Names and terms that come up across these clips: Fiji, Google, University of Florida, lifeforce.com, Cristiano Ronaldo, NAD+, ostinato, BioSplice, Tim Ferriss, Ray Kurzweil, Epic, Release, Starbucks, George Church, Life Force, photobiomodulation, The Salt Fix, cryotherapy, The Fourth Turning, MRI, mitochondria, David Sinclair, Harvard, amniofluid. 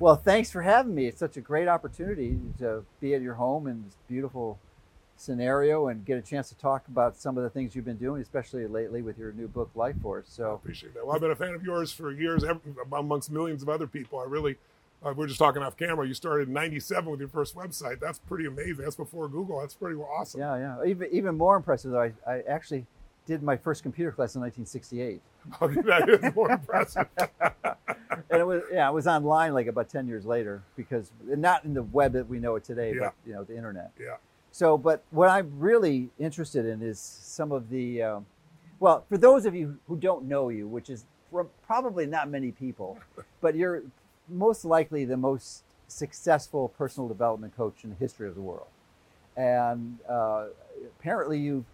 Well, thanks for having me. It's such a great opportunity to be at your home in this beautiful scenario and get a chance to talk about some of the things you've been doing, especially lately with your new book, Life Force. So I appreciate that. Well, I've been a fan of yours for years, amongst millions of other people. I really, we're just talking off camera. You started in '97 with your first website. That's pretty amazing. That's before Google. That's pretty awesome. Yeah. Even more impressive, though, I actually did my first computer class in 1968. Okay, that is more impressive. And it was online like about 10 years later, because not in the web that we know it today, but the internet. Yeah. So, but what I'm really interested in is some of the, well, for those of you who don't know you, which is probably not many people, but you're most likely the most successful personal development coach in the history of the world. And apparently you've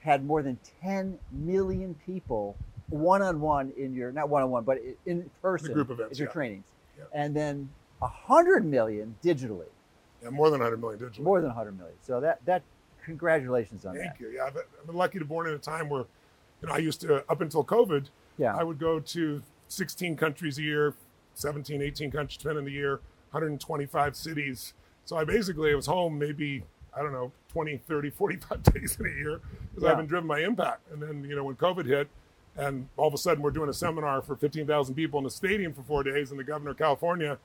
had more than 10 million people one-on-one in your, not one-on-one, but in person group events, your trainings. Yeah. And then 100 million digitally. Yeah, more than 100 million digitally. More than 100 million. So that congratulations on that. Thank you. Yeah, I've been lucky to be born in a time where, I used to, up until COVID, I would go to 16 countries a year, 17, 18 countries, 10 in the year, 125 cities. So I was home maybe, 20, 30, 45 days in a year, because I haven't driven my impact. And then, when COVID hit, and all of a sudden we're doing a seminar for 15,000 people in a stadium for 4 days, and the governor of California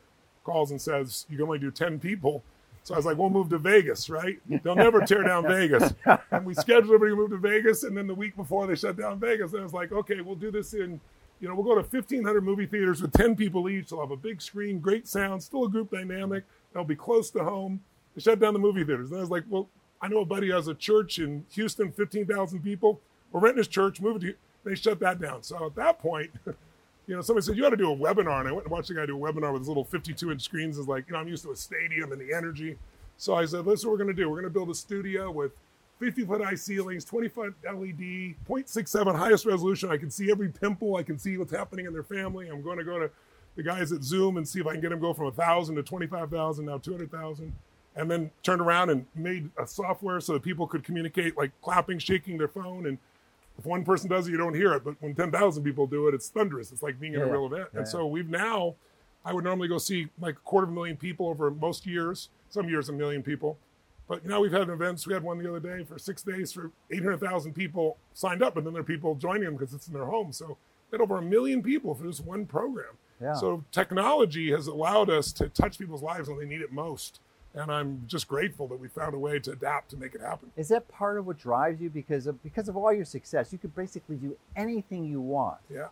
calls and says, you can only do 10 people. So I was like, we'll move to Vegas, right? They'll never tear down Vegas. And we scheduled everybody to move to Vegas, and then the week before they shut down Vegas, and I was like, okay, we'll do this in, we'll go to 1,500 movie theaters with 10 people each. They'll have a big screen, great sound, still a group dynamic. They'll be close to home. They shut down the movie theaters. And I was like, well, I know a buddy has a church in Houston, 15,000 people. We're renting his church, move it to They shut that down. So at that point, somebody said, you ought to do a webinar. And I went and watched the guy do a webinar with his little 52-inch screens. It's like, I'm used to a stadium and the energy. So I said, this is what we're going to do. We're going to build a studio with 50-foot high ceilings, 20-foot LED, 0.67 highest resolution. I can see every pimple. I can see what's happening in their family. I'm going to go to the guys at Zoom and see if I can get them go from 1,000 to 25,000, now 200,000. And then turned around and made a software so that people could communicate, like clapping, shaking their phone, and if one person does it, you don't hear it. But when 10,000 people do it, it's thunderous. It's like being in a real event. Yeah. And so we've now, I would normally go see like 250,000 people over most years, some years 1 million people. But now we've had events. We had one the other day for 6 days for 800,000 people signed up. And then there are people joining them because it's in their home. So we had over 1 million people for this one program. Yeah. So technology has allowed us to touch people's lives when they need it most. And I'm just grateful that we found a way to adapt to make it happen. Is that part of what drives you? Because of all your success, you could basically do anything you want. Yeah.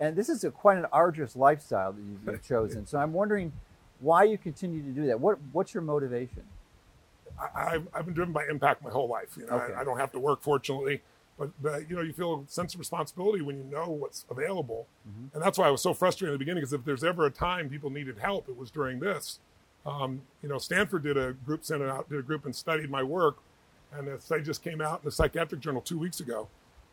And this is quite an arduous lifestyle that you've chosen. So I'm wondering why you continue to do that. What's your motivation? I've been driven by impact my whole life. Okay. I don't have to work, fortunately. But you feel a sense of responsibility when you know what's available. Mm-hmm. And that's why I was so frustrated in the beginning, because if there's ever a time people needed help, it was during this. Stanford sent out a group and studied my work, and the study just came out in the psychiatric journal 2 weeks ago.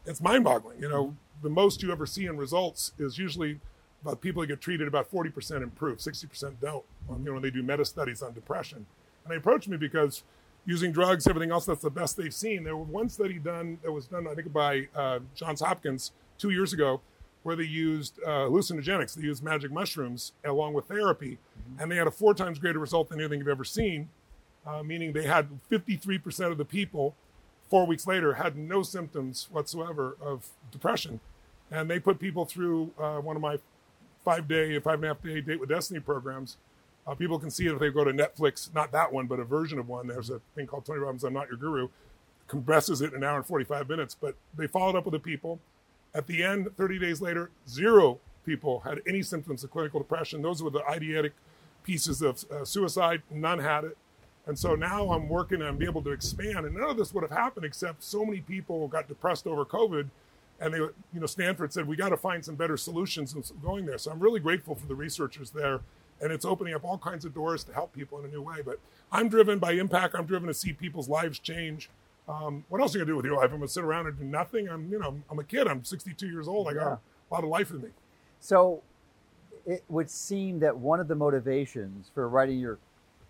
It's mind-boggling. The most you ever see in results is usually about people who get treated, about 40% improve, 60% don't. When they do meta studies on depression, and they approached me because using drugs, everything else, that's the best they've seen. There was one study done, I think, by Johns Hopkins 2 years ago, where they used hallucinogenics. They used magic mushrooms along with therapy. Mm-hmm. And they had a 4 times greater result than anything you've ever seen, meaning they had 53% of the people 4 weeks later had no symptoms whatsoever of depression. And they put people through one of my 5.5-day Date with Destiny programs. People can see it if they go to Netflix, not that one, but a version of one. There's a thing called Tony Robbins, I'm Not Your Guru. Compresses it in an hour and 45 minutes. But they followed up with the people. At the end, 30 days later, 0 people had any symptoms of clinical depression. Those were the eidetic pieces of suicide. None had it. And so now I'm working on being able to expand. And none of this would have happened except so many people got depressed over COVID. And they, Stanford said, we got to find some better solutions, and going there. So I'm really grateful for the researchers there And it's opening up all kinds of doors to help people in a new way. But I'm driven by impact. I'm driven to see people's lives change. What else are you going to do with your life? I'm going to sit around and do nothing. I'm a kid. I'm 62 years old. I got a lot of life in me. So it would seem that one of the motivations for writing your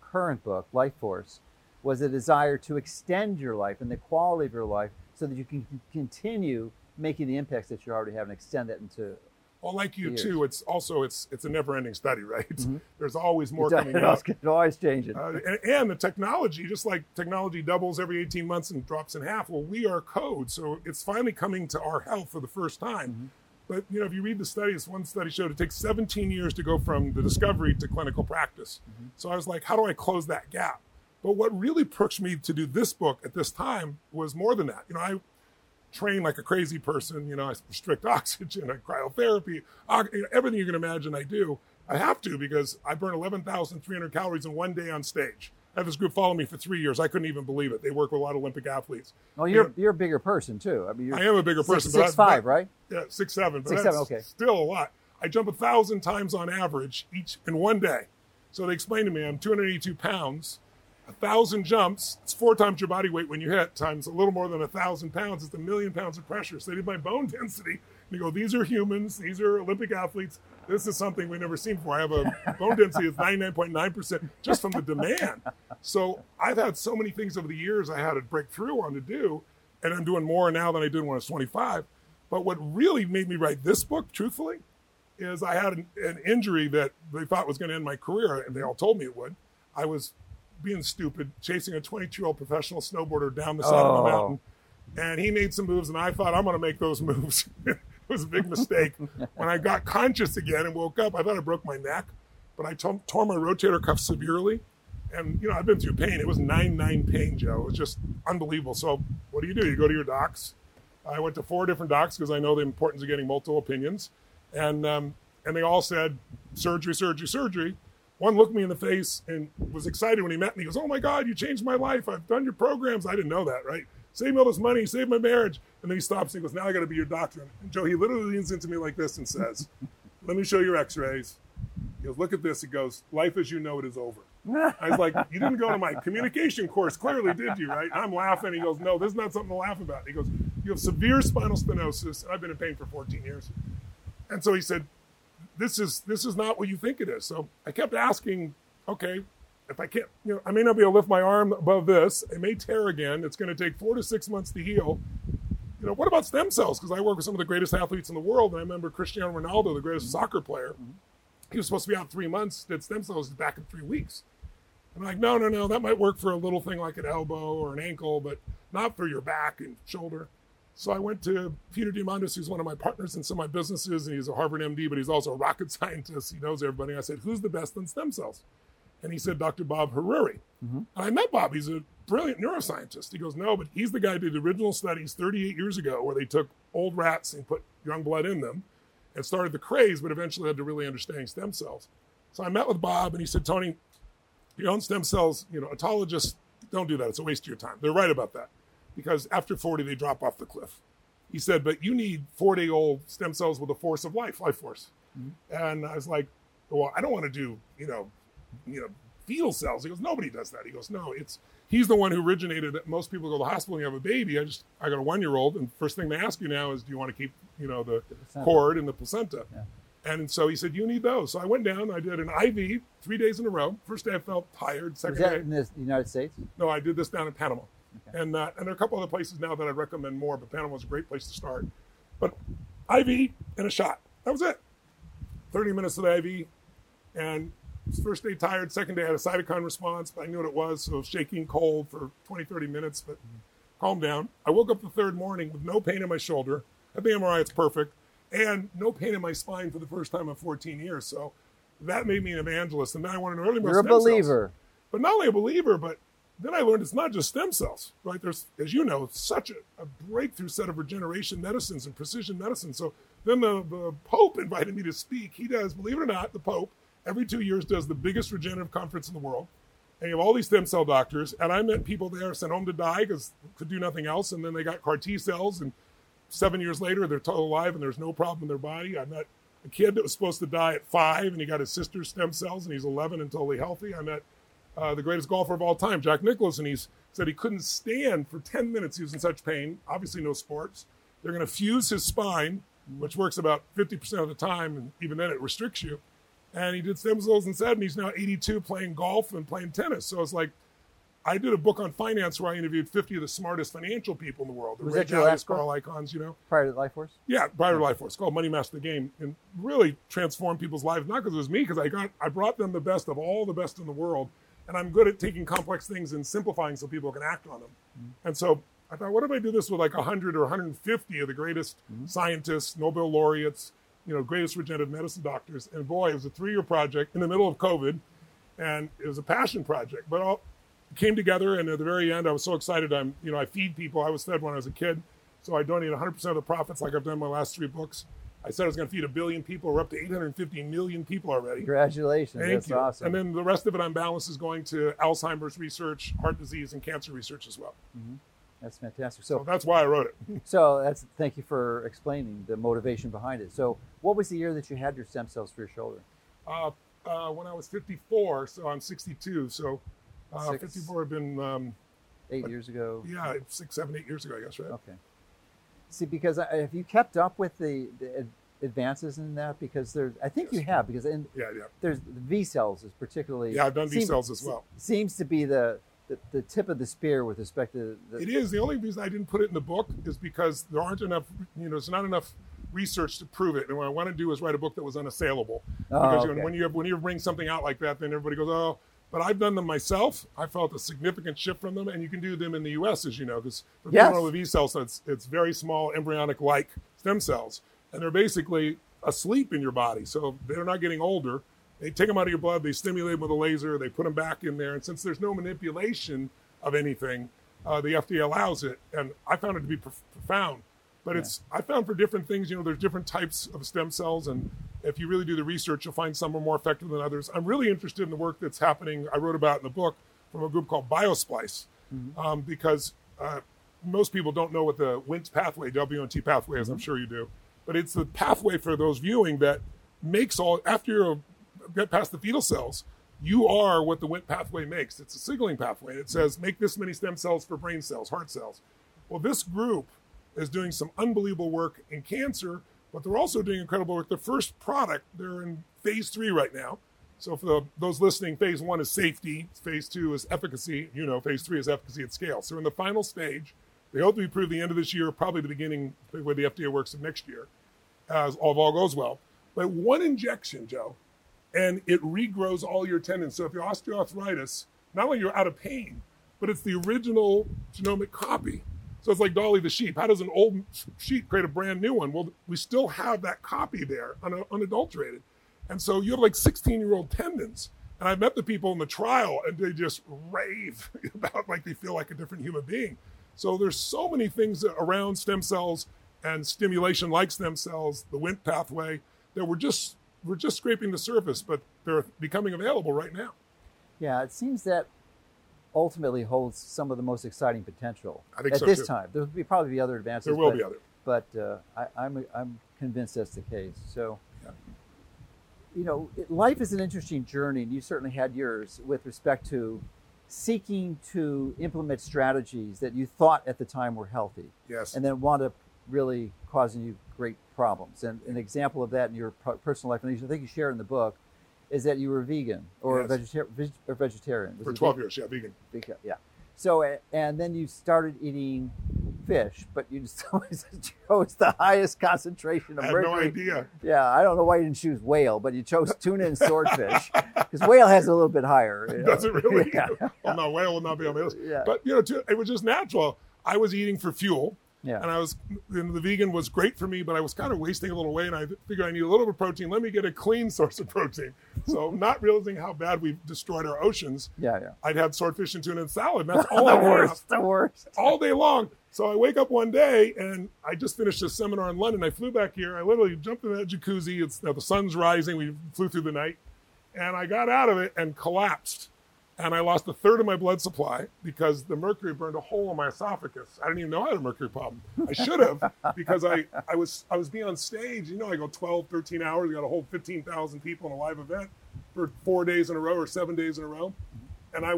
current book, Life Force, was a desire to extend your life and the quality of your life so that you can continue making the impacts that you already have and extend that into. Well, like you too, it's also, it's a never ending study, right? Mm-hmm. There's always more coming out. It's always changing. And the technology, just like technology doubles every 18 months and drops in half. Well, we are code. So it's finally coming to our health for the first time. Mm-hmm. But, you know, if you read the studies, one study showed it takes 17 years to go from the discovery to clinical practice. Mm-hmm. So I was like, how do I close that gap? But what really pushed me to do this book at this time was more than that. You know, I train like a crazy person. You know, I restrict oxygen, I cryotherapy, everything you can imagine I do. I have to, because I burn 11,300 calories in one day on stage. I had this group follow me for 3 years. I couldn't even believe it. They work with a lot of Olympic athletes. Well, you're a bigger person too. I mean, I am a bigger person. 6'5", right? Yeah, 6'7". But 6'7", okay. Still a lot. I jump 1,000 times on average each in one day. So they explained to me, I'm 282 pounds. 1,000 jumps, it's 4 times your body weight when you hit, times a little more than 1,000 pounds. It's 1,000,000 pounds of pressure. So they did my bone density. And you go, these are humans. These are Olympic athletes. This is something we've never seen before. I have a bone density of 99.9% just from the demand. So I've had so many things over the years I had to break through on to do. And I'm doing more now than I did when I was 25. But what really made me write this book, truthfully, is I had an injury that they thought was going to end my career. And they all told me it would. I was being stupid, chasing a 22-year-old professional snowboarder down the side of the mountain. And he made some moves, and I thought, I'm going to make those moves. It was a big mistake. When I got conscious again and woke up, I thought I broke my neck, but I tore my rotator cuff severely. And, you know, I've been through pain. It was 9-9 pain, Joe. It was just unbelievable. So what do? You go to your docs. I went to 4 different docs because I know the importance of getting multiple opinions. And they all said, surgery, surgery, surgery. One looked me in the face and was excited when he met me. He goes, oh my God, you changed my life. I've done your programs. I didn't know that, right? Save me all this money, save my marriage. And then he stops and he goes, now I got to be your doctor. And Joe, he literally leans into me like this and says, let me show your x-rays. He goes, look at this. He goes, life as you know it is over. I was like, you didn't go to my communication course, clearly, did you, right? I'm laughing. He goes, no, this is not something to laugh about. He goes, you have severe spinal stenosis. And I've been in pain for 14 years. And so he said, This is not what you think it is. So I kept asking, okay, if I can't, you know, I may not be able to lift my arm above this. It may tear again. It's going to take 4 to 6 months to heal. You know, what about stem cells? Because I work with some of the greatest athletes in the world. And I remember Cristiano Ronaldo, the greatest soccer player. He was supposed to be out 3 months, did stem cells, back in 3 weeks. And I'm like, no, that might work for a little thing like an elbow or an ankle, but not for your back and shoulder. So I went to Peter Diamandis, who's one of my partners in some of my businesses, and he's a Harvard MD, but he's also a rocket scientist. He knows everybody. And I said, who's the best in stem cells? And he said, Dr. Bob Hariri. Mm-hmm. And I met Bob. He's a brilliant neuroscientist. He goes, no, but he's the guy who did the original studies 38 years ago where they took old rats and put young blood in them and started the craze, but eventually had to really understanding stem cells. So I met with Bob, and he said, Tony, your own stem cells, you know, autologists, don't do that. It's a waste of your time. They're right about that. Because after 40, they drop off the cliff. He said, but you need 4-day-old stem cells with the force of life, life force. Mm-hmm. And I was like, well, I don't want to do, you know, fetal cells. He goes, nobody does that. He goes, no, he's the one who originated that. Most people go to the hospital and you have a baby. I got a 1-year-old. And first thing they ask you now is, do you want to keep, you know, the cord and the placenta? Yeah. And so he said, you need those. So I went down, I did an IV 3 days in a row. First day I felt tired. Second day. Was that in the United States? No, I did this down in Panama. Okay. And there are a couple other places now that I'd recommend more, but Panama was a great place to start. But IV and a shot. That was it. 30 minutes of the IV. And first day tired. Second day I had a cytokine response, but I knew what it was. So shaking, cold for 20, 30 minutes, but calmed down. I woke up the third morning with no pain in my shoulder. At the MRI, it's perfect. And no pain in my spine for the first time in 14 years. So that made me an evangelist. And then I wanted to learn about stem cells. You're a believer. But not only a believer, but then I learned it's not just stem cells, right? There's, as you know, such a breakthrough set of regeneration medicines and precision medicine. So then the Pope invited me to speak. He does, believe it or not, the Pope, every 2 years does the biggest regenerative conference in the world. And you have all these stem cell doctors. And I met people there sent home to die because could do nothing else. And then they got CAR T cells. And 7 years later, they're totally alive and there's no problem in their body. I met a kid that was supposed to die at 5, and he got his sister's stem cells, and he's 11 and totally healthy. I met the greatest golfer of all time, Jack Nicklaus, and he said he couldn't stand for 10 minutes. He was in such pain, obviously no sports. They're going to fuse his spine, which works about 50% of the time, and even then it restricts you. And he did stem cells instead, and he's now 82 playing golf and playing tennis. So it's like, I did a book on finance where I interviewed 50 of the smartest financial people in the world. Was that your last book? Icons, you know. Prior to Life Force? Yeah, prior to Life Force. It's called Money Master the Game. And really transformed people's lives, not because it was me, because I brought them the best of all the best in the world. And I'm good at taking complex things and simplifying so people can act on them. Mm-hmm. And so I thought, what if I do this with like 100 or 150 of the greatest scientists, Nobel laureates, you know, greatest regenerative medicine doctors? And boy, it was a 3-year project in the middle of COVID. And it was a passion project. But all came together, and at the very end, I was so excited. I feed people. I was fed when I was a kid, so I donate 100% of the profits, like I've done my last 3 books. I said I was going to feed 1 billion people. We're up to 850 million people already. Congratulations! Thank you. Awesome. And then the rest of it on balance is going to Alzheimer's research, heart disease, and cancer research as well. Mm-hmm. That's fantastic. So that's why I wrote it. Thank you for explaining the motivation behind it. So what was the year that you had your stem cells for your shoulder? When I was 54, so I'm 62. So. 54 had been 8 years ago. Yeah, 6, 7, 8 years ago, I guess, right? Okay. See, because have you kept up with the advances in that? Because there's the V-cells is particularly. Yeah, I've done V-cells as well. Seems to be the tip of the spear with respect to. It is. The only reason I didn't put it in the book is because there aren't enough, there's not enough research to prove it. And what I want to do is write a book that was unassailable. When you bring something out like that, then everybody goes, oh. But I've done them myself. I felt a significant shift from them, and you can do them in the U.S., as you know, because for people with V-cells, it's very small, embryonic-like stem cells, and they're basically asleep in your body, so they're not getting older. They take them out of your blood, they stimulate them with a laser, they put them back in there, and since there's no manipulation of anything, the FDA allows it, and I found it to be profound. But I found for different things, there's different types of stem cells, and if you really do the research, you'll find some are more effective than others. I'm really interested in the work that's happening, I wrote about in the book, from a group called Biosplice, because most people don't know what the Wnt pathway, WNT pathway is, I'm sure you do. But it's the pathway for those viewing that makes after you get past the fetal cells, you are what the Wnt pathway makes. It's a signaling pathway. It says, make this many stem cells for brain cells, heart cells. Well, this group is doing some unbelievable work in cancer, but they're also doing incredible work. The first product, they're in phase 3 right now. So for those listening, phase 1 is safety. Phase 2 is efficacy. Phase 3 is efficacy at scale. So in the final stage, they hope to be approved the end of this year, probably the beginning where the FDA works of next year, as all goes well. But one injection, Joe, and it regrows all your tendons. So if you're osteoarthritis, not only you're out of pain, but it's the original genomic copy. So it's like Dolly the sheep. How does an old sheep create a brand new one? Well, we still have that copy there, unadulterated. And so you have like 16-year-old tendons. And I've met the people in the trial, and they just rave about like they feel like a different human being. So there's so many things around stem cells and stimulation like stem cells, the Wnt pathway, that we're just scraping the surface, but they're becoming available right now. Yeah, it seems that ultimately holds some of the most exciting potential at this time. There will probably be other advances. There will be other. But I'm convinced that's the case. So, life is an interesting journey, and you certainly had yours with respect to seeking to implement strategies that you thought at the time were healthy. Yes. And then wound up really causing you great problems. And an example of that in your personal life, and I think you share in the book, is that you were vegan or vegetarian. For 12 years, yeah, vegan. Yeah. So, and then you started eating fish, but you just always chose the highest concentration of mercury. I had no idea. Yeah, I don't know why you didn't choose whale, but you chose tuna and swordfish, because whale has a little bit higher. Does it really? Yeah. Well, no, whale will not be on the list. Yeah. But, it was just natural. I was eating for fuel. Yeah. And the vegan was great for me, but I was kind of wasting a little weight, and I figured I need a little bit of protein. Let me get a clean source of protein. So not realizing how bad we've destroyed our oceans, I'd had swordfish and tuna and salad. And that's all I worst, the worst. All day long. So I wake up one day, and I just finished a seminar in London. I flew back here. I literally jumped in that jacuzzi. The sun's rising. We flew through the night. And I got out of it and collapsed. And I lost a third of my blood supply because the mercury burned a hole in my esophagus. I didn't even know I had a mercury problem. I should have, because I was being on stage. You know, I go 12, 13 hours. You got to hold 15,000 people in a live event for 4 days in a row or 7 days in a row. And I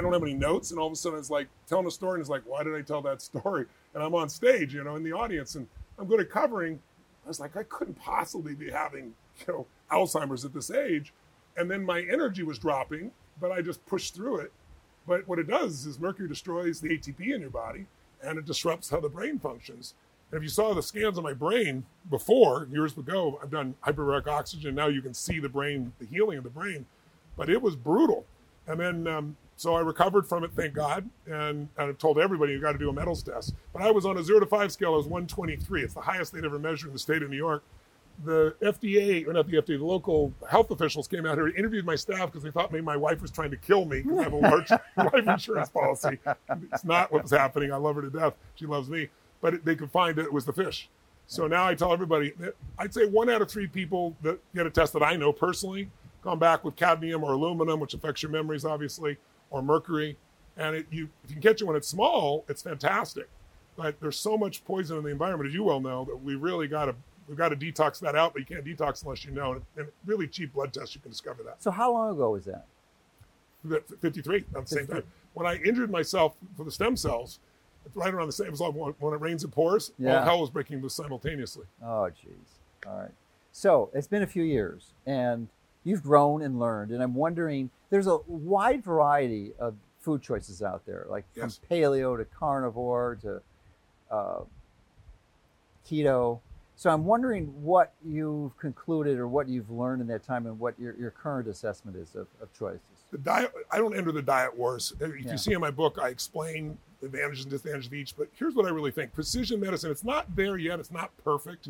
don't have any notes. And all of a sudden it's like telling a story. And it's like, why did I tell that story? And I'm on stage, you know, in the audience. And I'm good at covering. I was like, I couldn't possibly be having, you know, Alzheimer's at this age. And then my energy was dropping. But I just pushed through it. But what it does is mercury destroys the ATP in your body, and it disrupts how the brain functions. And if you saw the scans of my brain before, years ago, I've done hyperbaric oxygen. Now you can see the brain, the healing of the brain. But it was brutal. And then, so I recovered from it, thank God. And I've told everybody, you got to do a metals test. But I was on a 0 to 5 scale. I was 123. It's the highest they'd ever measured in the state of New York. The local health officials came out here and interviewed my staff because they thought maybe my wife was trying to kill me because I have a large life insurance policy. It's not what was happening. I love her to death. She loves me. But they could find that it was the fish. So now I tell everybody, that I'd say 1 out of 3 people that get a test that I know personally come back with cadmium or aluminum, which affects your memories, obviously, or mercury. And if you can catch it when it's small, it's fantastic. But there's so much poison in the environment, as you well know, that we've got to detox that out, but you can't detox unless you know. And really cheap blood tests, you can discover that. So how long ago was that? 53, about the same time. When I injured myself for the stem cells, right around the same, it was like when it rains and pours, all hell was breaking loose simultaneously. Oh, jeez. All right. So it's been a few years, and you've grown and learned, and I'm wondering, there's a wide variety of food choices out there, like from paleo to carnivore to keto. So I'm wondering what you've concluded or what you've learned in that time and what your current assessment is of choices. The diet, I don't enter the diet wars. If you see in my book, I explain the advantages and disadvantages of each, but here's what I really think. Precision medicine, it's not there yet, it's not perfect,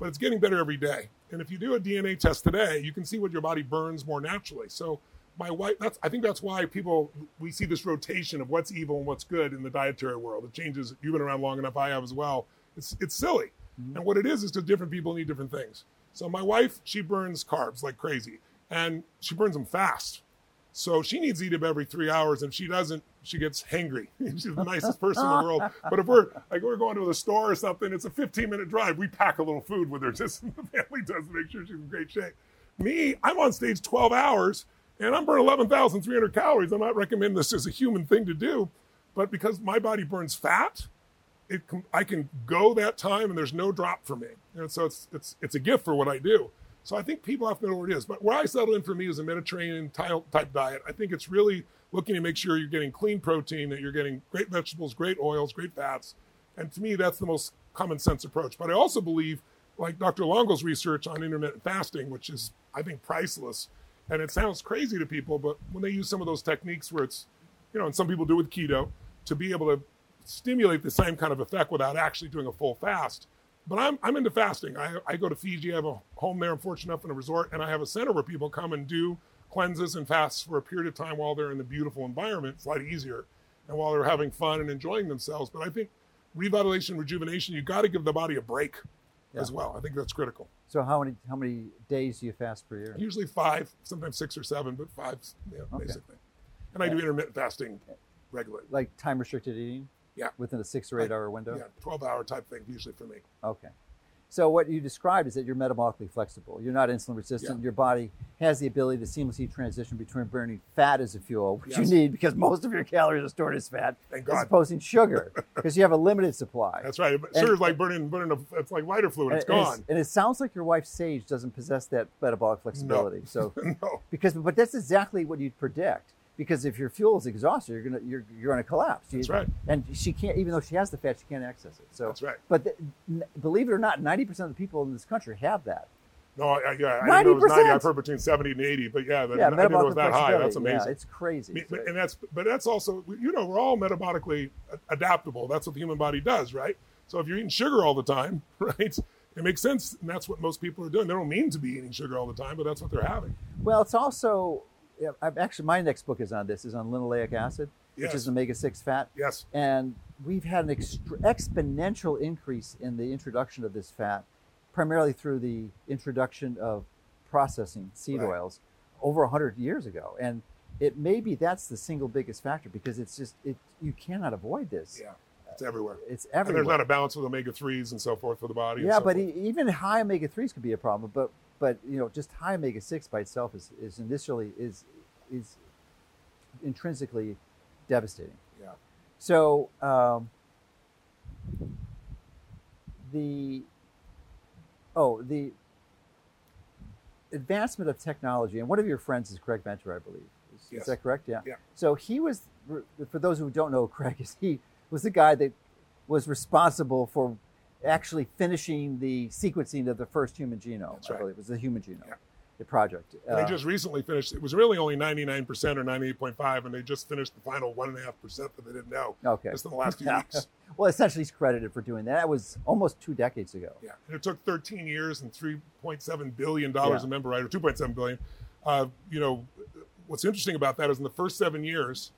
but it's getting better every day. And if you do a DNA test today, you can see what your body burns more naturally. So my wife, I think that's why we see this rotation of what's evil and what's good in the dietary world. It changes, you've been around long enough, I have as well. It's silly. And what it is that different people need different things. So my wife, she burns carbs like crazy, and she burns them fast. So she needs to eat them every 3 hours. If she doesn't, she gets hangry. She's the nicest person in the world. But if we're going to the store or something, it's a 15-minute drive. We pack a little food with her, just the family does, to make sure she's in great shape. Me, I'm on stage 12 hours, and I'm burning 11,300 calories. I'm not recommending this as a human thing to do, but because my body burns fat, I can go that time and there's no drop for me. And so it's a gift for what I do. So I think people have to know what it is. But where I settle in for me is a Mediterranean type diet. I think it's really looking to make sure you're getting clean protein, that you're getting great vegetables, great oils, great fats. And to me, that's the most common sense approach. But I also believe, like Dr. Longo's research on intermittent fasting, which is, I think, priceless. And it sounds crazy to people, but when they use some of those techniques where it's, you know, and some people do with keto, to be able to stimulate the same kind of effect without actually doing a full fast. But I'm into fasting. I go to Fiji. I have a home there. I'm fortunate enough in a resort, and I have a center where people come and do cleanses and fasts for a period of time while they're in the beautiful environment. It's a lot easier, and while they're having fun and enjoying themselves. But I think revitalization, rejuvenation, you got to give the body a break as well. I think that's critical. So how many days do you fast per year? Usually 5, sometimes 6 or 7, but 5, basically. And I do intermittent fasting regularly. Like time-restricted eating? Yeah. Within a 6 or 8 hour window? Yeah, 12-hour type thing usually for me. Okay. So what you described is that you're metabolically flexible. You're not insulin resistant. Yeah. Your body has the ability to seamlessly transition between burning fat as a fuel, which you need because most of your calories are stored as fat, as opposed to sugar, because you have a limited supply. That's right. Sugar is like burning it's like lighter fluid. It's gone. And it sounds like your wife, Sage, doesn't possess that metabolic flexibility. No. So, no. But that's exactly what you'd predict. Because if your fuel is exhausted, you're gonna collapse. That's right. And she can't, even though she has the fat, she can't access it. So that's right. But believe it or not, 90% of the people in this country have that. No, I didn't know it was 90. I've heard between 70 and 80, but I didn't know it was that high. That's amazing. Yeah, it's crazy. But that's also, you know, we're all metabolically adaptable. That's what the human body does, right? So if you're eating sugar all the time, right? It makes sense, and that's what most people are doing. They don't mean to be eating sugar all the time, but that's what they're having. Well, it's also. Yeah, actually, my next book is on linoleic acid, which is omega-6 fat. Yes. And we've had an exponential increase in the introduction of this fat, primarily through the introduction of processing seed oils over 100 years ago. And it may be that's the single biggest factor, because it's just, you cannot avoid this. Yeah, it's everywhere. It's everywhere. And there's not a balance with omega-3s and so forth for the body. Yeah, but even high omega-3s could be a problem. But you know, just high omega-6 by itself is intrinsically devastating. Yeah. So the advancement of technology, and one of your friends is Craig Venter, I believe. Yes. Is that correct? Yeah. So he was, for those who don't know, Craig was the guy that was responsible for actually finishing the sequencing of the first human genome. That's right. I believe it was the human genome, the project. They just recently finished. It was really only 99% or 98.5%, and they just finished the final 1.5% that they didn't know. Okay. Just in the last few weeks. Well, essentially, he's credited for doing that. That was almost 2 decades ago. Yeah, and it took 13 years and $3.7 billion, remember right, or $2.7 billion. You know, what's interesting about that is in the first 7 years,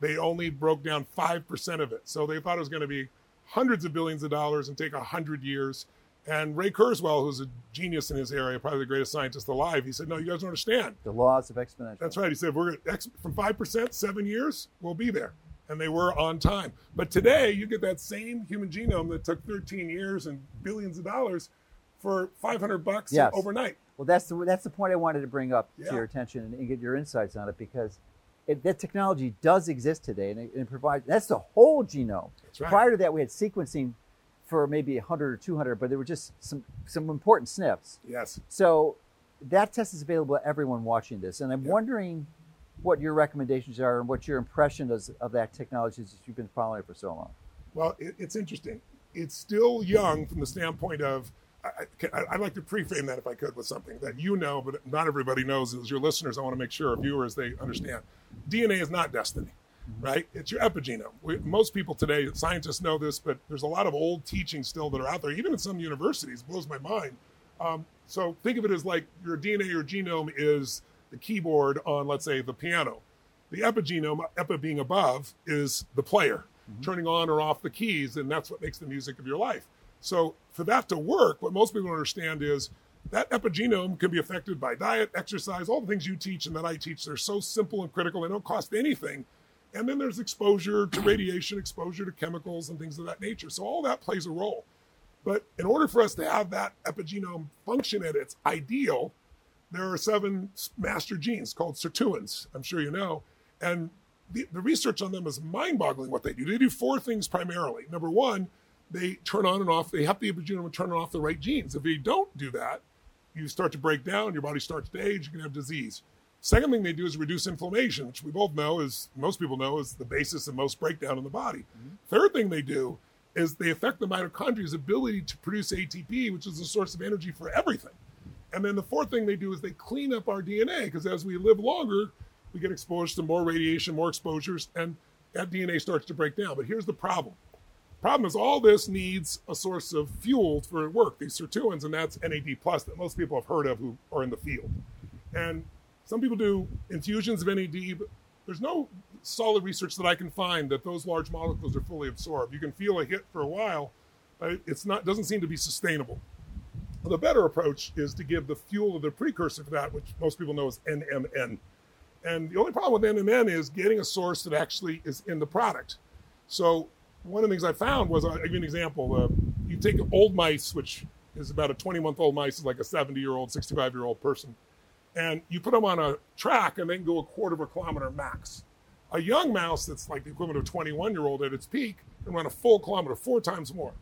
they only broke down 5% of it. So they thought it was going to be hundreds of billions of dollars and take 100 years. And Ray Kurzweil, who's a genius in his area, probably the greatest scientist alive, he said, no, you guys don't understand. The laws of exponential. That's right. He said, we're from 5%, 7 years, we'll be there. And they were on time. But today, you get that same human genome that took 13 years and billions of dollars for $500 overnight. Well, that's the point I wanted to bring up to your attention and get your insights on it, because that technology does exist today, and it provides, that's the whole genome. That's right. Prior to that, we had sequencing for maybe 100 or 200, but there were just some important SNPs. Yes. So that test is available to everyone watching this. And I'm wondering what your recommendations are and what your impression is of that technology as you've been following it for so long. Well, it's interesting. It's still young from the standpoint of, I'd like to preframe that if I could with something that you know, but not everybody knows. As your listeners, I want to make sure, viewers, they understand. DNA is not destiny. Right? It's your epigenome. Most people today, scientists know this, but there's a lot of old teachings still that are out there, even in some universities, blows my mind. So think of it as like your DNA, your genome is the keyboard on, let's say, the piano. The epigenome, epi being above, is the player, turning on or off the keys, and that's what makes the music of your life. So for that to work, what most people don't understand is that epigenome can be affected by diet, exercise, all the things you teach and that I teach. They're so simple and critical, they don't cost anything. And then there's exposure to radiation, exposure to chemicals and things of that nature. So all that plays a role. But in order for us to have that epigenome function at its ideal, there are 7 master genes called sirtuins, I'm sure you know. And the research on them is mind-boggling what they do. They do 4 things primarily. Number 1, they turn on and off. They have the epigenome to turn off the right genes. If they don't do that, you start to break down, your body starts to age, you can have disease. Second thing they do is reduce inflammation, which we both know is, most people know, is the basis of most breakdown in the body. Third thing they do is they affect the mitochondria's ability to produce ATP, which is the source of energy for everything. And then the fourth thing they do is they clean up our DNA, because as we live longer, we get exposed to more radiation, more exposures, and that DNA starts to break down. But here's the problem. Problem is all this needs a source of fuel for work, these sirtuins, and that's NAD+, that most people have heard of who are in the field. And some people do infusions of NAD, but there's no solid research that I can find that those large molecules are fully absorbed. You can feel a hit for a while, but it doesn't seem to be sustainable. The better approach is to give the fuel of the precursor for that, which most people know as NMN. And the only problem with NMN is getting a source that actually is in the product. So one of the things I found was, I'll give you an example. You take old mice, which is about a 20-month-old mice, is like a 70-year-old, 65-year-old person. And you put them on a track and they can go 1/4 kilometer max. A young mouse that's like the equivalent of 21-year-old at its peak can run a full kilometer, 4 times more.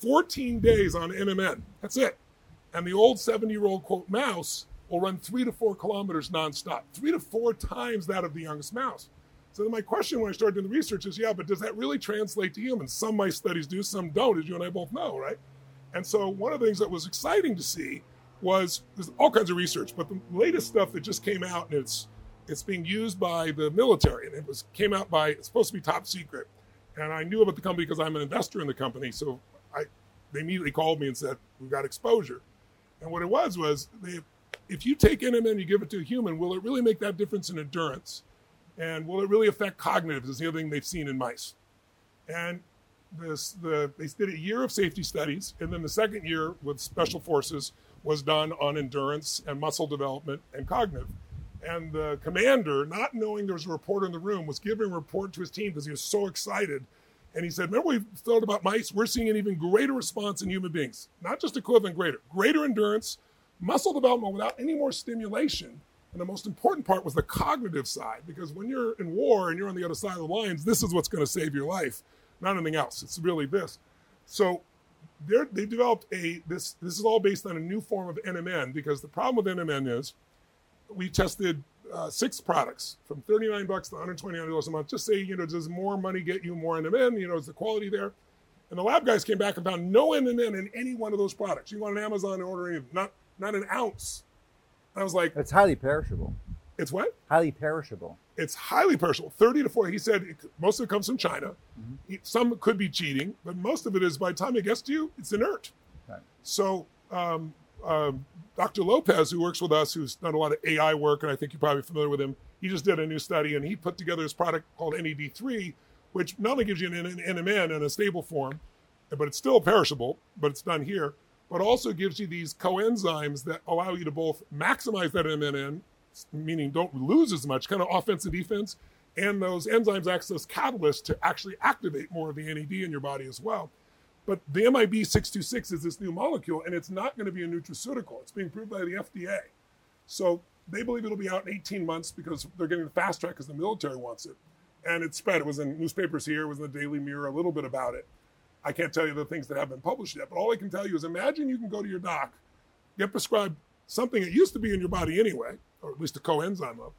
14 days on NMN, that's it. And the old 70-year-old, quote, mouse will run 3 to 4 kilometers nonstop, 3 to 4 times that of the youngest mouse. So then my question when I started doing the research is, but does that really translate to humans? Some mice studies do, some don't, as you and I both know, right? And so one of the things that was exciting to see was, there's all kinds of research, but the latest stuff that just came out, and it's being used by the military, and it's supposed to be top secret. And I knew about the company because I'm an investor in the company, so they immediately called me and said, we've got exposure. And what it was if you take NMN and you give it to a human, will it really make that difference in endurance? And will it really affect cognitive, is the other thing they've seen in mice. And they did a year of safety studies, and then the second year with special forces was done on endurance and muscle development and cognitive. And the commander, not knowing there was a reporter in the room, was giving a report to his team because he was so excited. And he said, remember we thought about mice? We're seeing an even greater response in human beings. Not just equivalent, greater. Greater endurance, muscle development without any more stimulation. And the most important part was the cognitive side, because when you're in war and you're on the other side of the lines, this is what's going to save your life, not anything else. It's really this. So they developed this is all based on a new form of NMN, because the problem with NMN is we tested 6 products from $39 to $129 a month. Just say, does more money get you more NMN? Is the quality there? And the lab guys came back and found no NMN in any one of those products. You want an Amazon order, any of them, not an ounce. I was like... It's highly perishable. It's what? Highly perishable. It's highly perishable. 30 to 40. He said most of it comes from China. Mm-hmm. Some could be cheating, but most of it is, by the time it gets to you, it's inert. Right. So Dr. Lopez, who works with us, who's done a lot of AI work, and I think you're probably familiar with him, he just did a new study, and he put together this product called NAD+, which not only gives you an NMN in a stable form, but it's still perishable, but it's done here, but also gives you these coenzymes that allow you to both maximize that NMN, meaning don't lose as much, kind of offense and defense, and those enzymes act as catalysts to actually activate more of the NAD in your body as well. But the MIB626 is this new molecule, and it's not going to be a nutraceutical. It's being approved by the FDA. So they believe it'll be out in 18 months because they're getting the fast track because the military wants it. And it spread. It was in newspapers here. It was in the Daily Mirror, a little bit about it. I can't tell you the things that have been published yet, but all I can tell you is imagine you can go to your doc, get prescribed something that used to be in your body anyway, or at least a coenzyme of,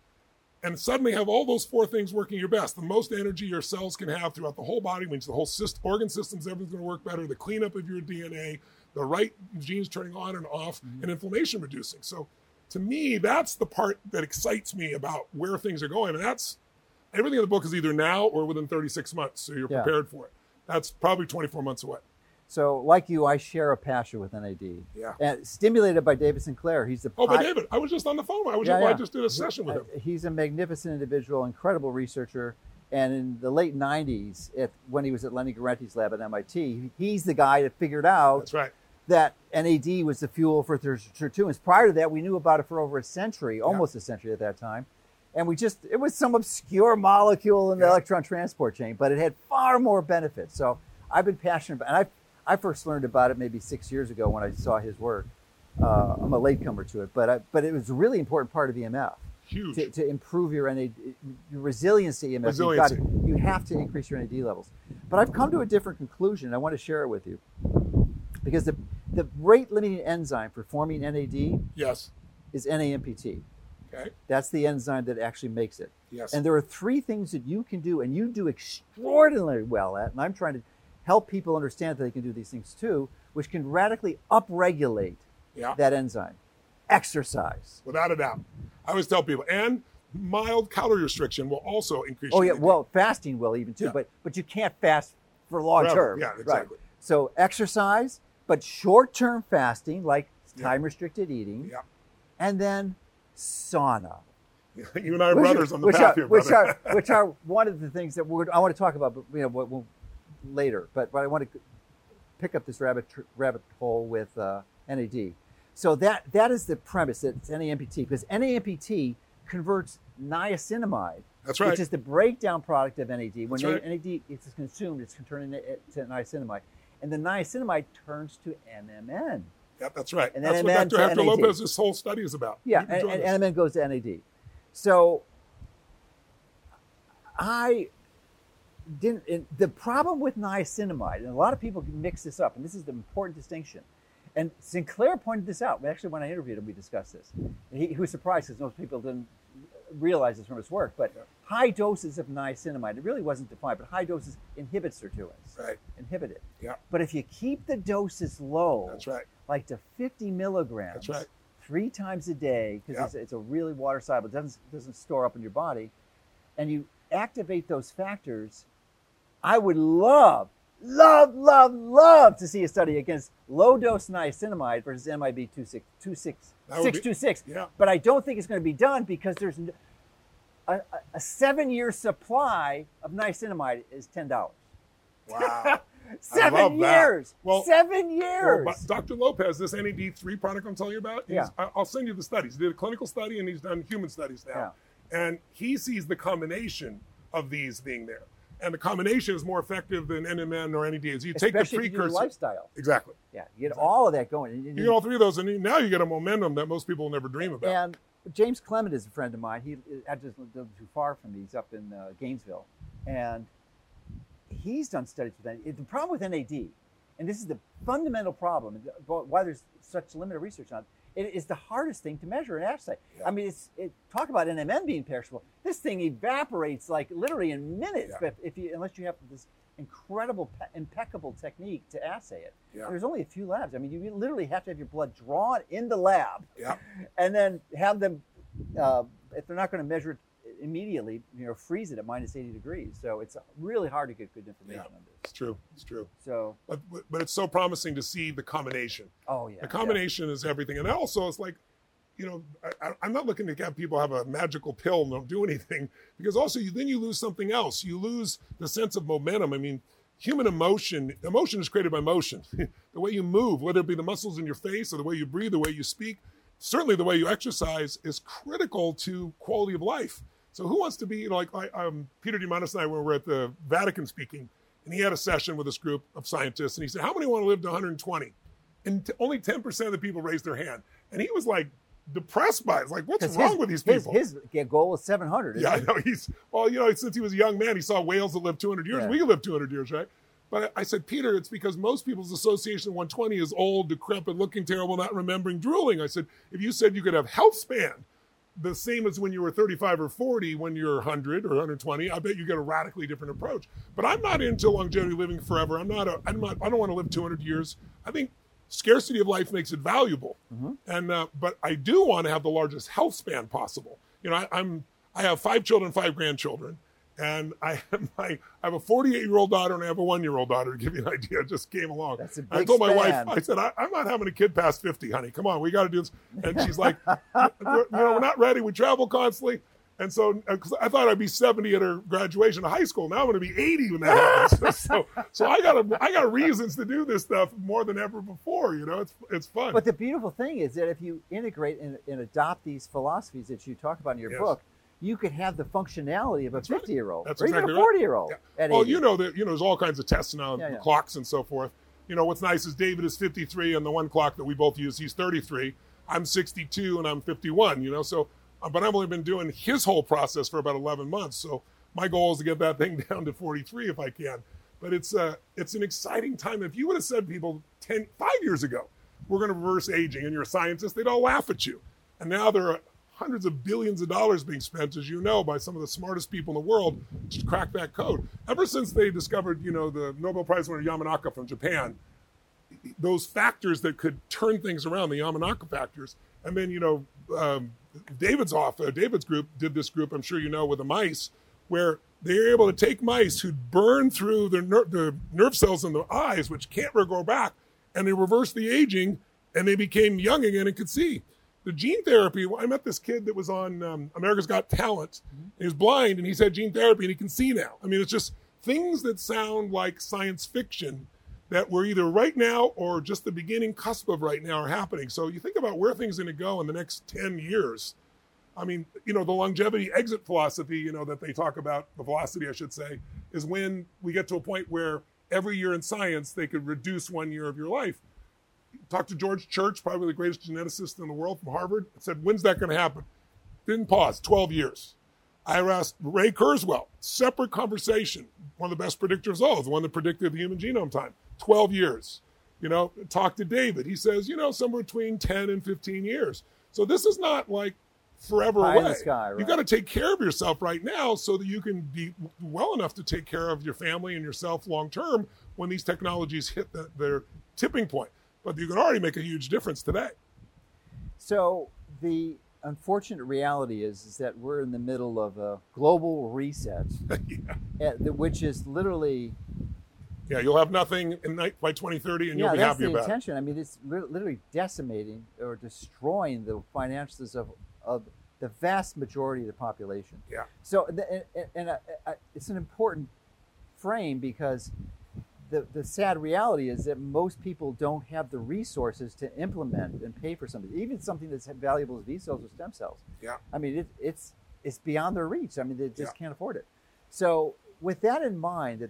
and suddenly have all those 4 things working your best. The most energy your cells can have throughout the whole body, means the whole organ systems, everything's going to work better, the cleanup of your DNA, the right genes turning on and off, mm-hmm. and inflammation reducing. So to me, that's the part that excites me about where things are going. And that's, everything in the book is either now or within 36 months, so you're prepared for it. That's probably 24 months away. So like you, I share a passion with NAD. Yeah. And stimulated by David Sinclair. He's the by David. I was just on the phone. I just did a session with him. He's a magnificent individual, incredible researcher. And in the late 90s, when he was at Lenny Garenti's lab at MIT, he's the guy that figured out that NAD was the fuel for sirtuins. Prior to that, we knew about it for over a century, almost a century at that time. And it was some obscure molecule in the electron transport chain, but it had far more benefits. So I've been passionate about it. And I first learned about it maybe 6 years ago when I saw his work. I'm a latecomer to it, but it was a really important part of EMF. Huge. To improve your NAD, your resilience to EMF. Resiliency. You have to increase your NAD levels. But I've come to a different conclusion. I want to share it with you. Because the rate-limiting enzyme for forming NAD is NAMPT. Okay. That's the enzyme that actually makes it. Yes. And there are 3 things that you can do, and you do extraordinarily well at, and I'm trying to help people understand that they can do these things too, which can radically upregulate that enzyme. Exercise. Without a doubt. I always tell people, and mild calorie restriction will also increase your energy. Well, fasting will even too, but you can't fast for long term. Yeah, exactly. Right? So exercise, but short-term fasting, like time-restricted eating, and then sauna. You and I are brothers on the path here, brother. Which are one of the things that I want to talk about, but later. But I want to pick up this rabbit hole with NAD. So that is the premise. It's NAMPT, because NAMPT converts niacinamide, which is the breakdown product of NAD. When NAD is consumed, it's turned into niacinamide, and the niacinamide turns to MMN. Yeah, that's right. And that's what Dr. Hector Lopez's whole study is about. Yeah, and NMN goes to NAD. So I didn't. The problem with niacinamide, and a lot of people mix this up, and this is the important distinction. And Sinclair pointed this out. Actually, when I interviewed him, we discussed this. And he was surprised because most people didn't realize this from his work. But high doses of niacinamide, it really wasn't defined, but high doses inhibit sirtuins. Right. Inhibit it. Yeah. But if you keep the doses low, like to 50 milligrams, 3 times a day, because it's a really water soluble, doesn't store up in your body, and you activate those factors, I would love to see a study against low-dose niacinamide versus MIB 626. But I don't think it's going to be done because there's a 7-year supply of niacinamide is $10. Wow. 7 years. Well, 7 years. Well, Dr. Lopez, this NAD3 product I'm telling you about, I'll send you the studies. He did a clinical study and he's done human studies now. Yeah. And he sees the combination of these being there. And the combination is more effective than NMN or NAD. So you take the precursor. Lifestyle. Exactly. Yeah, you get all of that going. You get all three of those, and now you get a momentum that most people will never dream about. And James Clement is a friend of mine. He just lived too far from me. He's up in Gainesville. And he's done studies with NAD. The problem with NAD, and this is the fundamental problem, why there's such limited research on it, is the hardest thing to measure in assays. Yeah. I mean, talk about NMN being perishable. This thing evaporates like literally in minutes, but unless you have this incredible, impeccable technique to assay it. Yeah. There's only a few labs. I mean, you literally have to have your blood drawn in the lab and then have them, if they're not going to measure it immediately, freeze it at minus 80 degrees. So it's really hard to get good information on this. It's true. It's true. So, but it's so promising to see the combination. Oh yeah. The combination is everything. And also it's like, I'm not looking to have people have a magical pill and don't do anything, because also then you lose something else. You lose the sense of momentum. I mean, human emotion is created by motion. The way you move, whether it be the muscles in your face or the way you breathe, the way you speak, certainly the way you exercise is critical to quality of life. So who wants to be, Peter Diamandis and I were at the Vatican speaking, and he had a session with this group of scientists, and he said, how many want to live to 120? And only 10% of the people raised their hand. And he was like depressed by it. It's like, what's wrong with these people? His goal was 700. Yeah, I know. Since he was a young man, he saw whales that lived 200 years. Yeah. We live 200 years, right? But I said, Peter, it's because most people's association of 120 is old, decrepit, looking terrible, not remembering, drooling. I said, if you said you could have health span, the same as when you were 35 or 40, when you're 100 or 120, I bet you get a radically different approach. But I'm not into longevity, living forever. I don't want to live 200 years. I think scarcity of life makes it valuable. Mm-hmm. And but I do want to have the largest health span possible. I have 5 children, 5 grandchildren, and I have a 48-year-old daughter and I have a 1-year-old daughter. To give you an idea, it just came along. That's a big I told my wife, I said, I'm not having a kid past 50, honey. Come on, we got to do this. And she's like, we're not ready. We travel constantly. And so, because I thought I'd be 70 at her graduation of high school. Now I'm going to be 80 when that happens. So I got reasons to do this stuff more than ever before. It's fun. But the beautiful thing is that if you integrate and adopt these philosophies that you talk about in your book, you could have the functionality of a 50-year-old or even a 40-year-old. Right. Well, there's all kinds of tests now, clocks and so forth. What's nice is David is 53 on the one clock that we both use. He's 33. I'm 62 and I'm 51, So, but I've only been doing his whole process for about 11 months. So my goal is to get that thing down to 43 if I can. But it's an exciting time. If you would have said to people 5 years ago, we're going to reverse aging, and you're a scientist, they'd all laugh at you. And now there are hundreds of billions of dollars being spent, as you know, by some of the smartest people in the world to crack that code. Ever since they discovered, the Nobel Prize winner Yamanaka from Japan, those factors that could turn things around, the Yamanaka factors, and then, David's group did this group, I'm sure with the mice, where they're able to take mice who'd burn through the nerve cells in the eyes, which can't go back, and they reversed the aging, and they became young again and could see. The gene therapy, I met this kid that was on America's Got Talent. Mm-hmm. He was blind, and he's had gene therapy, and he can see now. I mean, it's just things that sound like science fiction that we're either right now or just the beginning cusp of right now are happening. So you think about where things are going to go in the next 10 years. I mean, the longevity exit philosophy, that they talk about, the velocity, I should say, is when we get to a point where every year in science, they could reduce 1 year of your life. Talked to George Church, probably the greatest geneticist in the world from Harvard, said, when's that going to happen? Didn't pause, 12 years. I asked Ray Kurzweil, separate conversation, one of the best predictors of all, the one that predicted the human genome time, 12 years. Talked to David. He says, somewhere between 10 and 15 years. So this is not like forever away. In the sky, right? You got to take care of yourself right now so that you can be well enough to take care of your family and yourself long-term when these technologies hit their tipping point. But you can already make a huge difference today. So the unfortunate reality is that we're in the middle of a global reset, which is literally... Yeah, you'll have nothing by 2030 and you'll be happy about it. Yeah, that's the intention. I mean, it's literally decimating or destroying the finances of the vast majority of the population. Yeah. So it's an important frame because the sad reality is that most people don't have the resources to implement and pay for something, even something that's valuable as V-cells or stem cells. Yeah. I mean, it's beyond their reach. I mean, they just can't afford it. So with that in mind,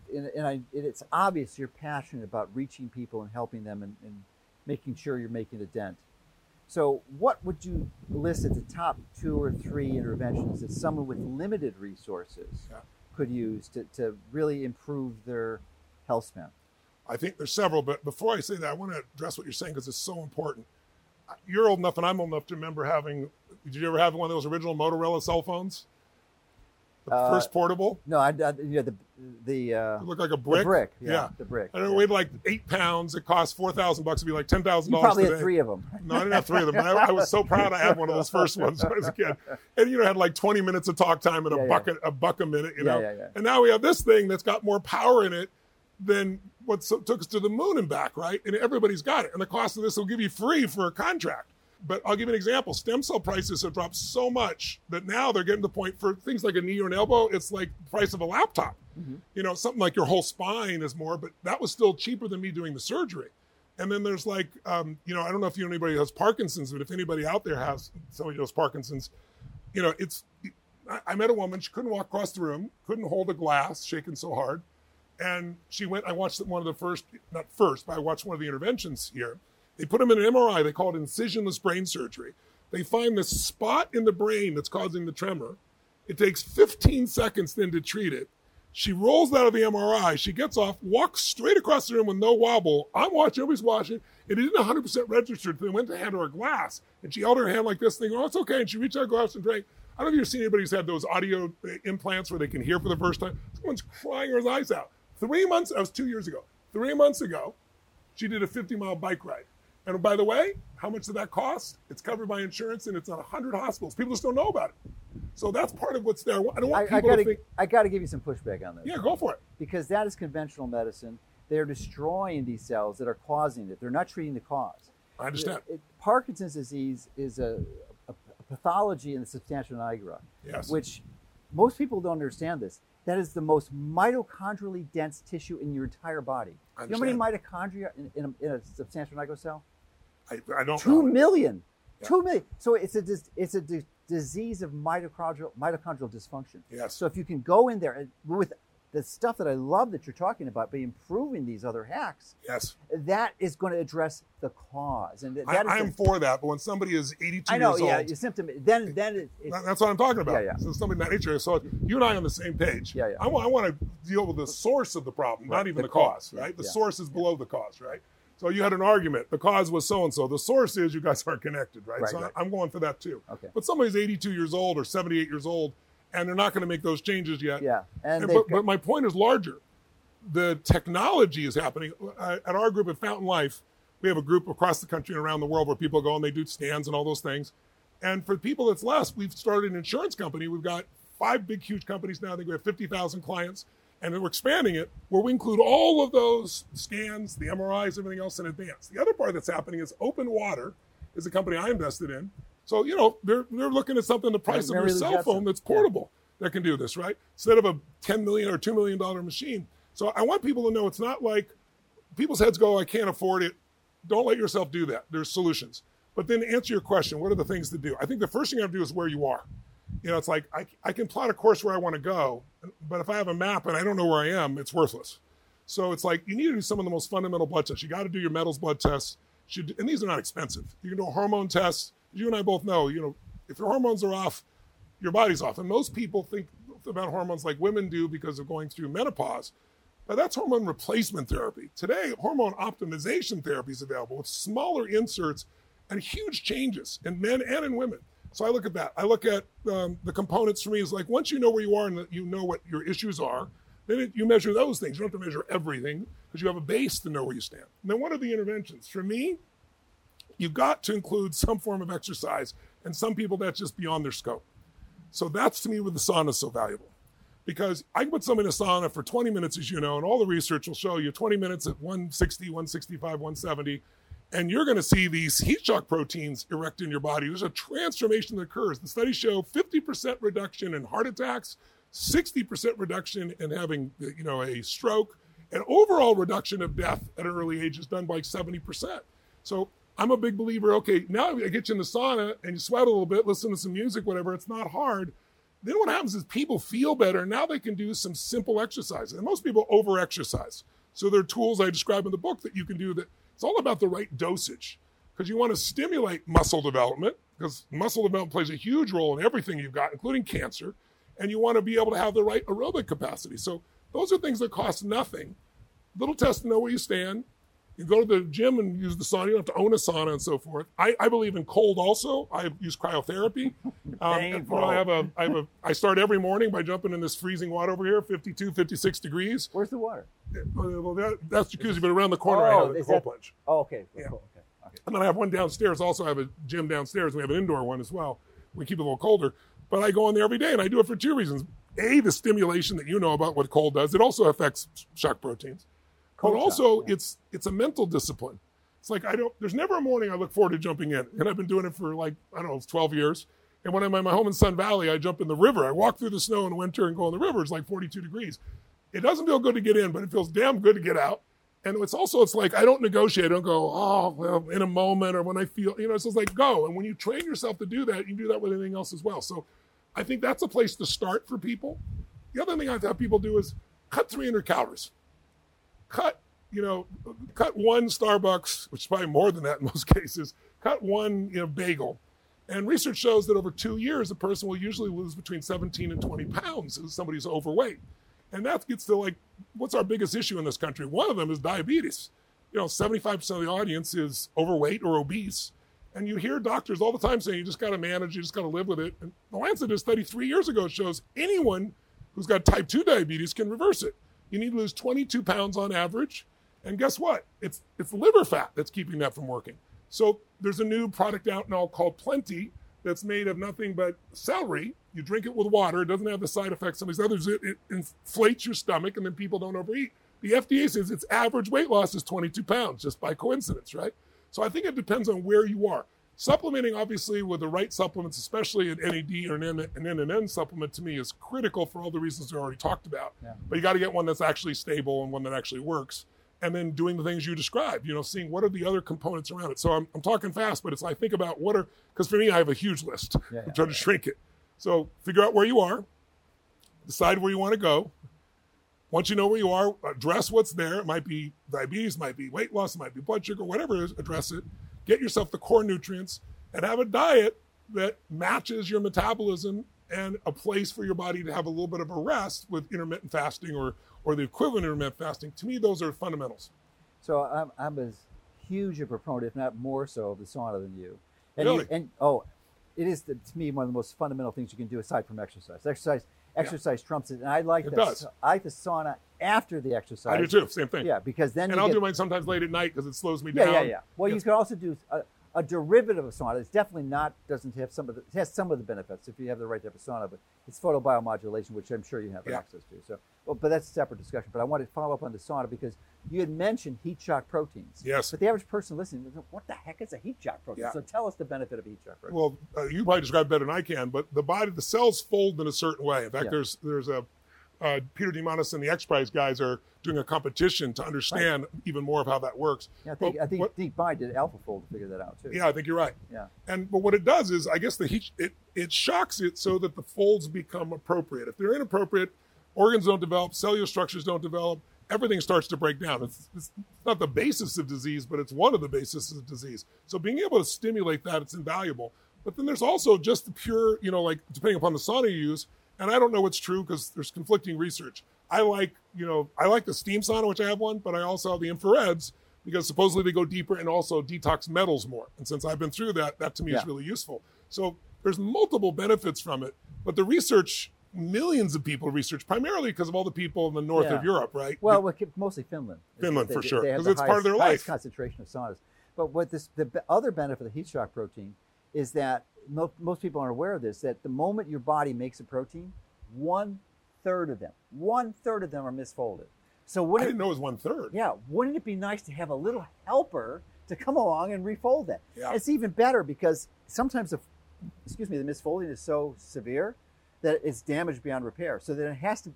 it's obvious you're passionate about reaching people and helping them and making sure you're making a dent. So what would you list at the top 2 or 3 interventions that someone with limited resources could use to really improve their health span? I think there's several, but before I say that, I want to address what you're saying because it's so important. You're old enough and I'm old enough to remember did you ever have one of those original Motorola cell phones? The first portable? No, it looked like a brick. And it weighed like 8 pounds. It cost $4,000. It'd be like $10,000 today. You probably had 3 of them. No, I didn't have 3 of them. But I was so proud I had one of those first ones when I was a kid. And you know, had like 20 minutes of talk time and a buck a minute. You know. Yeah. And now we have this thing that's got more power in it than what took us to the moon and back, right? And everybody's got it. And the cost of this will give you free for a contract. But I'll give you an example. Stem cell prices have dropped so much that now they're getting to the point for things like a knee or an elbow, it's like the price of a laptop. Mm-hmm. You know, something like your whole spine is more, but that was still cheaper than me doing the surgery. And then there's like, I don't know if anybody has Parkinson's, but if anybody out there has somebody who has Parkinson's, you know, I met a woman, she couldn't walk across the room, couldn't hold a glass, shaking so hard. And I watched I watched one of the interventions here. They put them in an MRI. They call it incisionless brain surgery. They find this spot in the brain that's causing the tremor. It takes 15 seconds then to treat it. She rolls out of the MRI. She gets off, walks straight across the room with no wobble. I'm watching, everybody's watching. It isn't 100% registered. They went to hand her a glass, and she held her hand like this, thinking, oh, it's okay. And she reached out a glass and drank. I don't know if you've seen anybody who's had those audio implants where they can hear for the first time. Someone's crying her eyes out. 3 months, that was 2 years ago. 3 months ago, she did a 50-mile bike ride. And by the way, how much did that cost? It's covered by insurance, and it's on 100 hospitals. People just don't know about it. So that's part of what's there. I don't want people to think. I got to give you some pushback on that. Yeah, go for it. Because that is conventional medicine. They're destroying these cells that are causing it. They're not treating the cause. I understand. Parkinson's disease is a pathology in the substantia nigra, which most people don't understand this. That is the most mitochondrially dense tissue in your entire body. Do you know how many mitochondria in a substantia nigra cell? I don't know. 2 million. Yeah. 2 million. So it's a disease of mitochondrial dysfunction. Yes. So if you can go in there and with the stuff that I love that you're talking about, but improving these other hacks, that is going to address the cause. And I'm for that, but when somebody is 82 years old... I know, yeah, symptom, then it's... That's what I'm talking about. Yeah. So somebody that nature, so you and I are on the same page. Yeah. I want to deal with the source of the problem, right. Not even the cause, right? Yeah. The source is below the cause, right? So you had an argument. The cause was so-and-so. The source is you guys aren't connected, right? So I'm going for that too. Okay. But somebody's 82 years old or 78 years old, and they're not going to make those changes yet. Yeah. But my point is larger. The technology is happening. At our group at Fountain Life, we have a group across the country and around the world where people go and they do stands and all those things. And for people that's less, we've started an insurance company. We've got 5 big, huge companies now. I think we have 50,000 clients. And we're expanding it where we include all of those scans, the MRIs, everything else in advance. The other part that's happening is Open Water is a company I invested in. So, you know, they're looking at something the price of your cell phone that's portable that can do this, right? Instead of a $10 million or $2 million machine. So I want people to know it's not like people's heads go, I can't afford it. Don't let yourself do that. There's solutions. But then to answer your question, what are the things to do? I think the first thing you have to do is where you are. You know, it's like I can plot a course where I want to go, but if I have a map and I don't know where I am, it's worthless. So it's like you need to do some of the most fundamental blood tests. You got to do your metals blood tests. And these are not expensive. You can do a hormone test. You and I both know, you know, if your hormones are off, your body's off. And most people think about hormones like women do because of going through menopause. But that's hormone replacement therapy. Today, hormone optimization therapy is available with smaller inserts and huge changes in men and in women. So I look at that. I look at the components for me is like once you know where you are and you know what your issues are, then you measure those things. You don't have to measure everything because you have a base to know where you stand. And then what are the interventions? For me, you've got to include some form of exercise. And some people, that's just beyond their scope. So that's to me where the sauna is so valuable. Because I can put someone in a sauna for 20 minutes, as you know, and all the research will show you 20 minutes at 160, 165, 170. And you're going to see these heat shock proteins erect in your body. There's a transformation that occurs. The studies show 50% reduction in heart attacks, 60% reduction in having, you know, a stroke, and overall reduction of death at an early age is done by like 70%. So I'm a big believer, okay, now I get you in the sauna and you sweat a little bit, listen to some music, whatever, it's not hard. Then what happens is people feel better, and now they can do some simple exercises. And most people over-exercise. So there are tools I describe in the book that you can do that. It's all about the right dosage, because you want to stimulate muscle development, because muscle development plays a huge role in everything you've got, including cancer, and you want to be able to have the right aerobic capacity. So those are things that cost nothing. Little test to know where you stand. You go to the gym and use the sauna. You don't have to own a sauna and so forth. I believe in cold also. I use cryotherapy. I start every morning by jumping in this freezing water over here, 52, 56 degrees. Where's the water? Well, that's jacuzzi, but around the corner I have a cold plunge. Oh, okay. Yeah. Cool. Okay. And then I have one downstairs. Also, I have a gym downstairs. We have an indoor one as well. We keep it a little colder. But I go in there every day, and I do it for two reasons. A, the stimulation that you know about what cold does. It also affects shock proteins. But also, it's a mental discipline. It's like there's never a morning I look forward to jumping in. And I've been doing it for 12 years. And when I'm at my home in Sun Valley, I jump in the river. I walk through the snow in winter and go in the river. It's like 42 degrees. It doesn't feel good to get in, but it feels damn good to get out. And it's like I don't negotiate. I don't go, oh, well, in a moment or when I feel, it's just like go. And when you train yourself to do that, you can do that with anything else as well. So I think that's a place to start for people. The other thing I've had people do is cut 300 calories. Cut one Starbucks, which is probably more than that in most cases, cut one bagel. And research shows that over 2 years, a person will usually lose between 17 and 20 pounds if somebody's overweight. And that gets to what's our biggest issue in this country? One of them is diabetes. 75% of the audience is overweight or obese. And you hear doctors all the time saying, you just got to manage, you just got to live with it. And the Lancet did a study 3 years ago shows anyone who's got type 2 diabetes can reverse it. You need to lose 22 pounds on average. And guess what? It's liver fat that's keeping that from working. So there's a new product out now called Plenty that's made of nothing but celery. You drink it with water. It doesn't have the side effects of these others. It inflates your stomach, and then people don't overeat. The FDA says its average weight loss is 22 pounds, just by coincidence, right? So I think it depends on where you are. Supplementing, obviously, with the right supplements, especially an NAD or an NMN supplement, to me is critical for all the reasons we already talked about. Yeah. But you got to get one that's actually stable and one that actually works. And then doing the things you described, seeing what are the other components around it. So I'm talking fast, but it's like think about because for me, I have a huge list. Yeah, I'm trying to shrink it. So figure out where you are, decide where you want to go. Once you know where you are, address what's there. It might be diabetes, might be weight loss, it might be blood sugar, whatever it is, address it. Get yourself the core nutrients and have a diet that matches your metabolism and a place for your body to have a little bit of a rest with intermittent fasting or the equivalent of intermittent fasting. To me, those are fundamentals. So I'm as huge a proponent, if not more so, of the sauna than you. And really? It is, to me, one of the most fundamental things you can do aside from exercise. Exercise trumps it. And I like that. I like the sauna after the exercise. I do too. Same thing. Yeah, because then I'll do mine sometimes late at night because it slows me down. Yeah. Well, you could also do a derivative of sauna. It's definitely it has some of the benefits if you have the right type of sauna, but it's photobiomodulation, which I'm sure you have access to. So, but that's a separate discussion. But I wanted to follow up on the sauna because you had mentioned heat shock proteins. Yes. But the average person listening, what the heck is a heat shock protein? Yeah. So tell us the benefit of heat shock protein. Well, you probably describe it better than I can, but the cells fold in a certain way. In fact, there's a Peter Diamandis and the X-Prize guys are doing a competition to understand even more of how that works. Yeah, I think DeepMind did AlphaFold to figure that out too. Yeah, I think you're right. Yeah. But what it does is, I guess the heat, it shocks it so that the folds become appropriate. If they're inappropriate, organs don't develop, cellular structures don't develop, everything starts to break down. It's not the basis of disease, but it's one of the basis of disease. So being able to stimulate that, it's invaluable. But then there's also just the pure, depending upon the sauna you use. And I don't know what's true because there's conflicting research. I like the steam sauna, which I have one, but I also have the infrareds because supposedly they go deeper and also detox metals more. And since I've been through that to me is really useful. So there's multiple benefits from it, but the research, millions of people research, primarily because of all the people in the north of Europe, right? Well, mostly Finland. Finland, for sure, because it's part of their life. Concentration of saunas. But what the other benefit of the heat shock protein is that most people aren't aware of this, that the moment your body makes a protein, one third of them are misfolded. So I didn't know it was one third. Yeah. Wouldn't it be nice to have a little helper to come along and refold that? Yeah. It's even better because sometimes the misfolding is so severe that it's damaged beyond repair. So then it has to,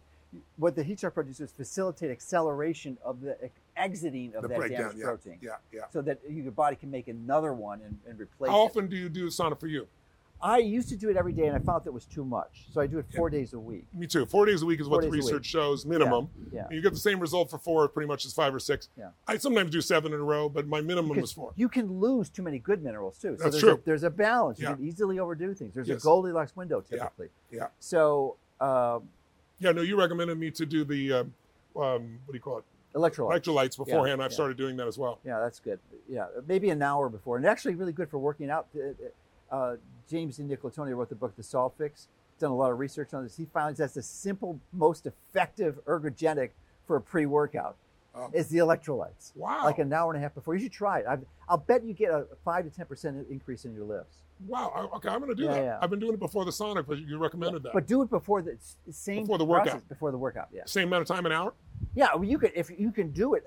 what the heat shock produces facilitate acceleration of the exiting of that damaged protein. Yeah. So that your body can make another one and replace it. How often do you do sauna for you? I used to do it every day, and I found that was too much. So I do it 4 days a week. Me too. 4 days a week is what the research shows, minimum. Yeah. You get the same result for four, pretty much as 5 or 6. Yeah. I sometimes do 7 in a row, but my minimum was 4. You can lose too many good minerals, too. So that's true. There's a balance. Yeah. You can easily overdo things. There's a Goldilocks window, typically. Yeah. So... you recommended me to do the, what do you call it? Electrolytes beforehand. I've started doing that as well. Yeah, that's good. Yeah, maybe an hour before. And actually really good for working out. James DiNicoletoni wrote the book, The Salt Fix. Done a lot of research on this. He finds that's the simple, most effective ergogenic for a pre-workout is the electrolytes. Wow. Like an hour and a half before. You should try it. I'll bet you get a 5 to 10% increase in your lifts. Wow. Okay, I'm going to do that. Yeah. I've been doing it before the sauna, but you recommended that. But do it before the workout. Before the workout, yeah. Same amount of time, an hour. Yeah, well, if you're going to do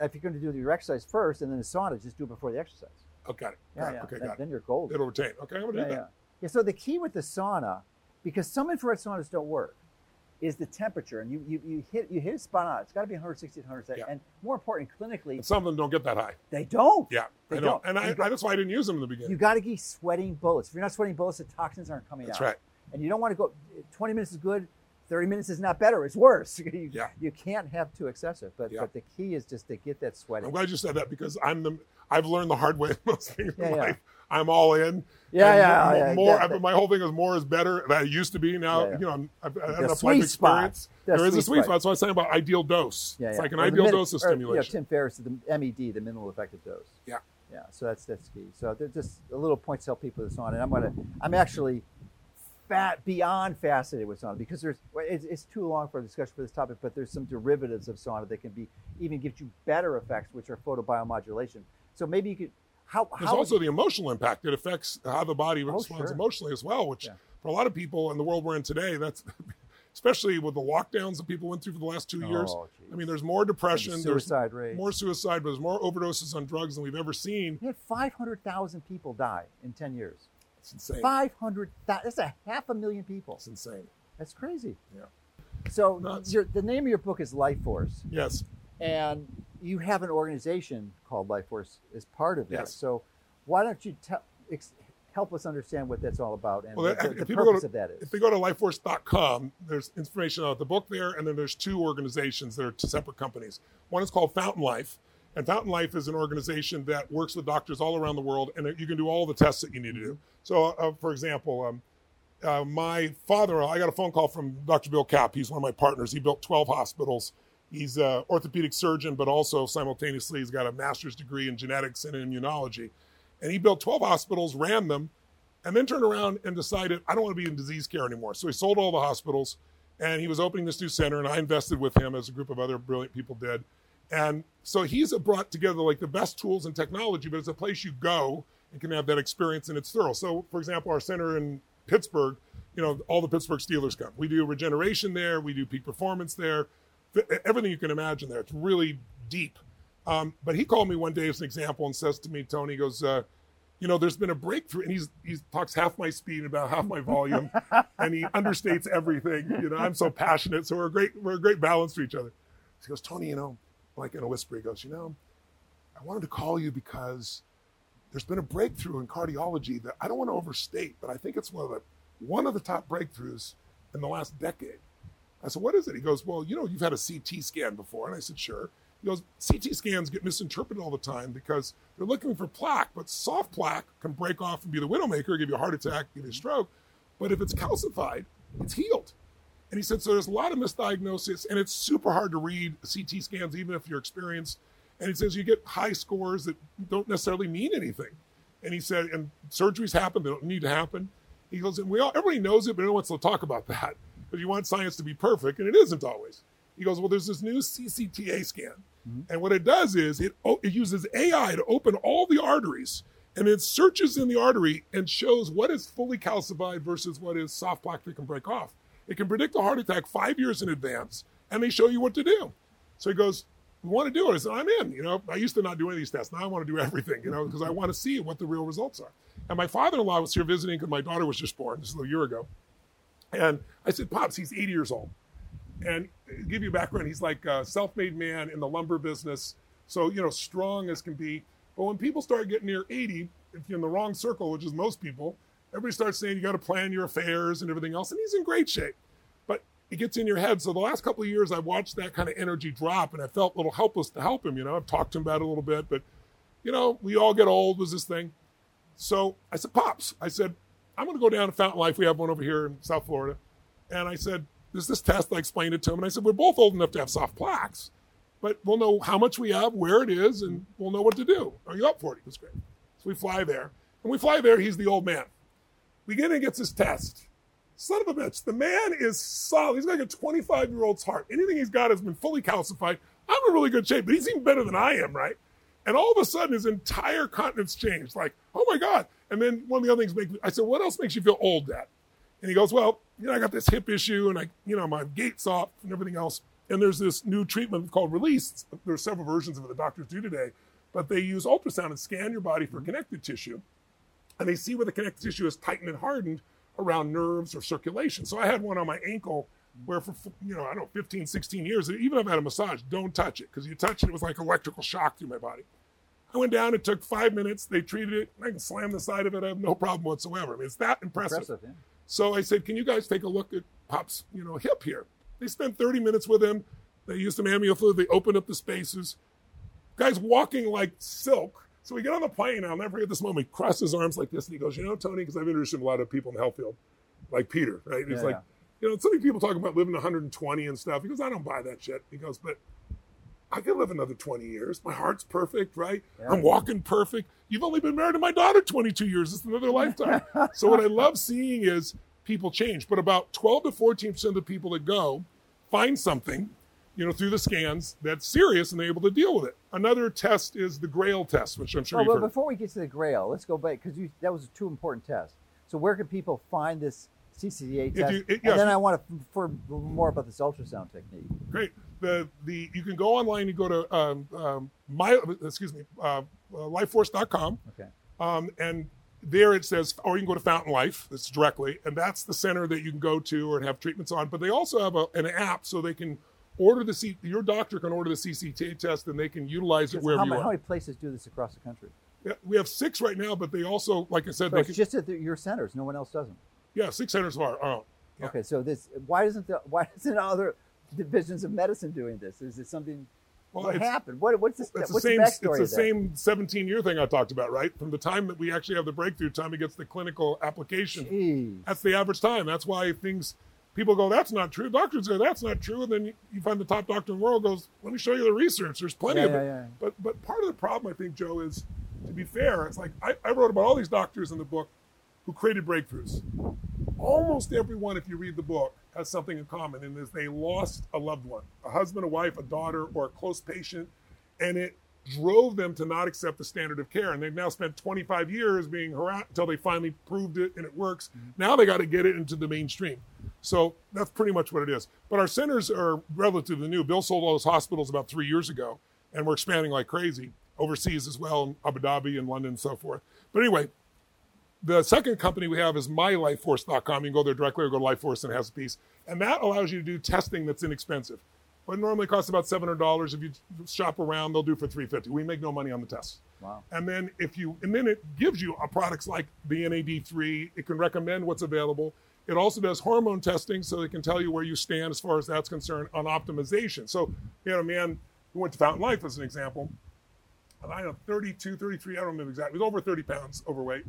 your exercise first, and then the sauna, just do it before the exercise. Oh, got it. Then you're golden. It'll retain. Okay, I'm going to do that. Yeah. So the key with the sauna, because some infrared saunas don't work, is the temperature, and you hit it spot on. It's got to be 160 to 170, and more important, clinically, and some of them don't get that high. They don't. Yeah, they don't. And that's why I didn't use them in the beginning. You got to be sweating bullets. If you're not sweating bullets, the toxins aren't coming out. That's right. And you don't want to go. 20 minutes is good. 30 minutes is not better. It's worse. You can't have too excessive. But the key is just to get that sweating. I'm glad you said that because I've learned the hard way in most things in life. I'm all in. My whole thing is more is better. That used to be. Now, I've had enough life experience. There is a sweet spot. So I was talking about ideal dose. Yeah, it's like an ideal dose of stimulation. Tim Ferriss, the MED, the minimal effective dose. Yeah. Yeah. So that's key. So there's just a little point to tell people this on. And I'm actually beyond fascinated with sauna because it's too long for a discussion for this topic, but there's some derivatives of sauna that can even give you better effects, which are photobiomodulation. So maybe you could... There's also the emotional impact. It affects how the body responds emotionally as well, which for a lot of people in the world we're in today, that's especially with the lockdowns that people went through for the last 2 years. Geez. I mean, there's more depression, more suicide, but there's more overdoses on drugs than we've ever seen. We had 500,000 people die in 10 years. It's insane. 500,000. That's 500,000 people. It's insane. That's crazy. Yeah. So the name of your book is Life Force. Yes. And you have an organization called Life Force as part of that. So why don't you help us understand what that's all about and the purpose of that is? If they go to lifeforce.com, there's information about the book there, and then there's 2 organizations that are 2 separate companies. One is called Fountain Life, and Fountain Life is an organization that works with doctors all around the world, and you can do all the tests that you need to do. So, for example, my father, I got a phone call from Dr. Bill Kapp. He's one of my partners. He built 12 hospitals. He's an orthopedic surgeon, but also simultaneously he's got a master's degree in genetics and immunology. And he built 12 hospitals, ran them, and then turned around and decided, I don't want to be in disease care anymore. So he sold all the hospitals, and he was opening this new center, and I invested with him as a group of other brilliant people did. And so he's brought together like the best tools and technology, but it's a place you go and can have that experience, and it's thorough. So, for example, our center in Pittsburgh, all the Pittsburgh Steelers come. We do regeneration there. We do peak performance there. Everything you can imagine there. It's really deep. But he called me one day as an example and says to me, Tony, he goes, there's been a breakthrough. And he talks half my speed and about half my volume. And he understates everything. I'm so passionate. So we're a great balance to each other. He goes, Tony, like in a whisper, he goes, I wanted to call you because there's been a breakthrough in cardiology that I don't want to overstate, but I think it's one of the top breakthroughs in the last decade. I said, what is it? He goes, well, you've had a CT scan before. And I said, sure. He goes, CT scans get misinterpreted all the time because they're looking for plaque, but soft plaque can break off and be the widowmaker, give you a heart attack, give you a stroke. But if it's calcified, it's healed. And he said, so there's a lot of misdiagnosis, and it's super hard to read CT scans, even if you're experienced. And he says, you get high scores that don't necessarily mean anything. And he said, and surgeries happen, they don't need to happen. He goes, and everybody knows it, but no one wants to talk about that. But you want science to be perfect, and it isn't always. He goes, well, there's this new CCTA scan. Mm-hmm. And what it does is it uses AI to open all the arteries, and it searches in the artery and shows what is fully calcified versus what is soft plaque that can break off. It can predict a heart attack 5 years in advance, and they show you what to do. So he goes, we want to do it. I said, I'm in. I used to not do any of these tests. Now I want to do everything, because I want to see what the real results are. And my father-in-law was here visiting because my daughter was just born. This is a year ago. And I said, Pops, he's 80 years old. And to give you background, he's like a self-made man in the lumber business. So, you know, strong as can be. But when people start getting near 80, if you're in the wrong circle, which is most people, everybody starts saying you got to plan your affairs and everything else. And he's in great shape, but it gets in your head. So the last couple of years, I watched that kind of energy drop and I felt a little helpless to help him. You know, I've talked to him about it a little bit, but you know, we all get old was this thing. So I said, Pops, I said, I'm going to go down to Fountain Life. We have one over here in South Florida. And I said, there's this test. I explained it to him. And I said, we're both old enough to have soft plaques, but we'll know how much we have, where it is, and we'll know what to do. Are you up for it? He was great. So we fly there. And we fly there. He's the old man. We get in and gets his test. Son of a bitch. The man is solid. He's like a 25-year-old's heart. Anything he's got has been fully calcified. I'm in really good shape, but he's even better than I am, right? And all of a sudden, his entire continence changed. Like, oh, my God. And then one of the other things, I said, what else makes you feel old, Dad? And he goes, well, you know, I got this hip issue, and I, you know, my gait's off and everything else. And there's this new treatment called Release. There are several versions of it that doctors do today. But they use ultrasound and scan your body for connective tissue. And they see where the connective tissue is tightened and hardened around nerves or circulation. So I had one on my ankle where for, you know, I don't know, 15, 16 years, even if I had a massage, don't touch it. Because you touch it, it was like electrical shock through my body. I went down, it took 5 minutes. They treated it. I can slam the side of it. I have no problem whatsoever. I mean, it's that impressive. Yeah. So I said, can you guys take a look at Pop's, you know, hip here? They spent 30 minutes with him. They used some amyofluid. They opened up the spaces. Guy's walking like silk. So we get on the plane. I'll never forget this moment. He crossed his arms like this. And he goes, you know, Tony, because I've introduced him to a lot of people in the health field, like Peter, right? He's like, you know, so many people talking about living 120 and stuff. He goes, I don't buy that shit. He goes, but I could live another 20 years. My heart's perfect, right? Yeah. I'm walking perfect. You've only been married to my daughter 22 years. It's another lifetime. So what I love seeing is people change. But about 12 to 14% of the people that go find something, you know, through the scans that's serious and they're able to deal with it. Another test is the Grail test, which I'm sure you've heard. Before we get to the Grail, let's go back because that was two important tests. So where can people find this CCTA test? And then I want to refer more about this ultrasound technique. Great. You can go online. You go to lifeforce.com. Okay. And there it says, or you can go to Fountain Life. That's directly, and that's the center that you can go to or have treatments on. But they also have an app, so they can order your doctor can order the CCTA test, and they can utilize it wherever you are. How many places do this across the country? Yeah, we have 6 right now, but they also, like I said, so it's just at your centers. No one else doesn't. Yeah, 6 centers of our own. Yeah. Okay, so why isn't other divisions of medicine doing this? Is it something? Well, what happened? What's the backstory? It's the same 17-year thing I talked about, right? From the time that we actually have the breakthrough, time it gets the clinical application. Jeez. That's the average time. That's why people go, that's not true. Doctors go, that's not true. And then you find the top doctor in the world goes, let me show you the research. There's plenty of it. Yeah. But part of the problem, I think, Joe, is, to be fair, it's like I wrote about all these doctors in the book who created breakthroughs. Almost everyone, if you read the book, has something in common, and is they lost a loved one, a husband, a wife, a daughter, or a close patient, and it drove them to not accept the standard of care. And they've now spent 25 years being harassed until they finally proved it and it works. Now they got to get it into the mainstream. So that's pretty much what it is. But our centers are relatively new. Bill sold all his hospitals about 3 years ago, and we're expanding like crazy overseas as well, in Abu Dhabi and London and so forth. But anyway, the second company we have is mylifeforce.com. You can go there directly or go to Lifeforce, and it has a piece. And that allows you to do testing that's inexpensive. What normally costs about $700. If you shop around, they'll do for $350. We make no money on the tests. Wow. And then it gives you products like the NAD+. It can recommend what's available. It also does hormone testing, so they can tell you where you stand as far as that's concerned on optimization. So you had a man who went to Fountain Life as an example. And I don't know, 32, 33, I don't remember exactly. He was over 30 pounds overweight.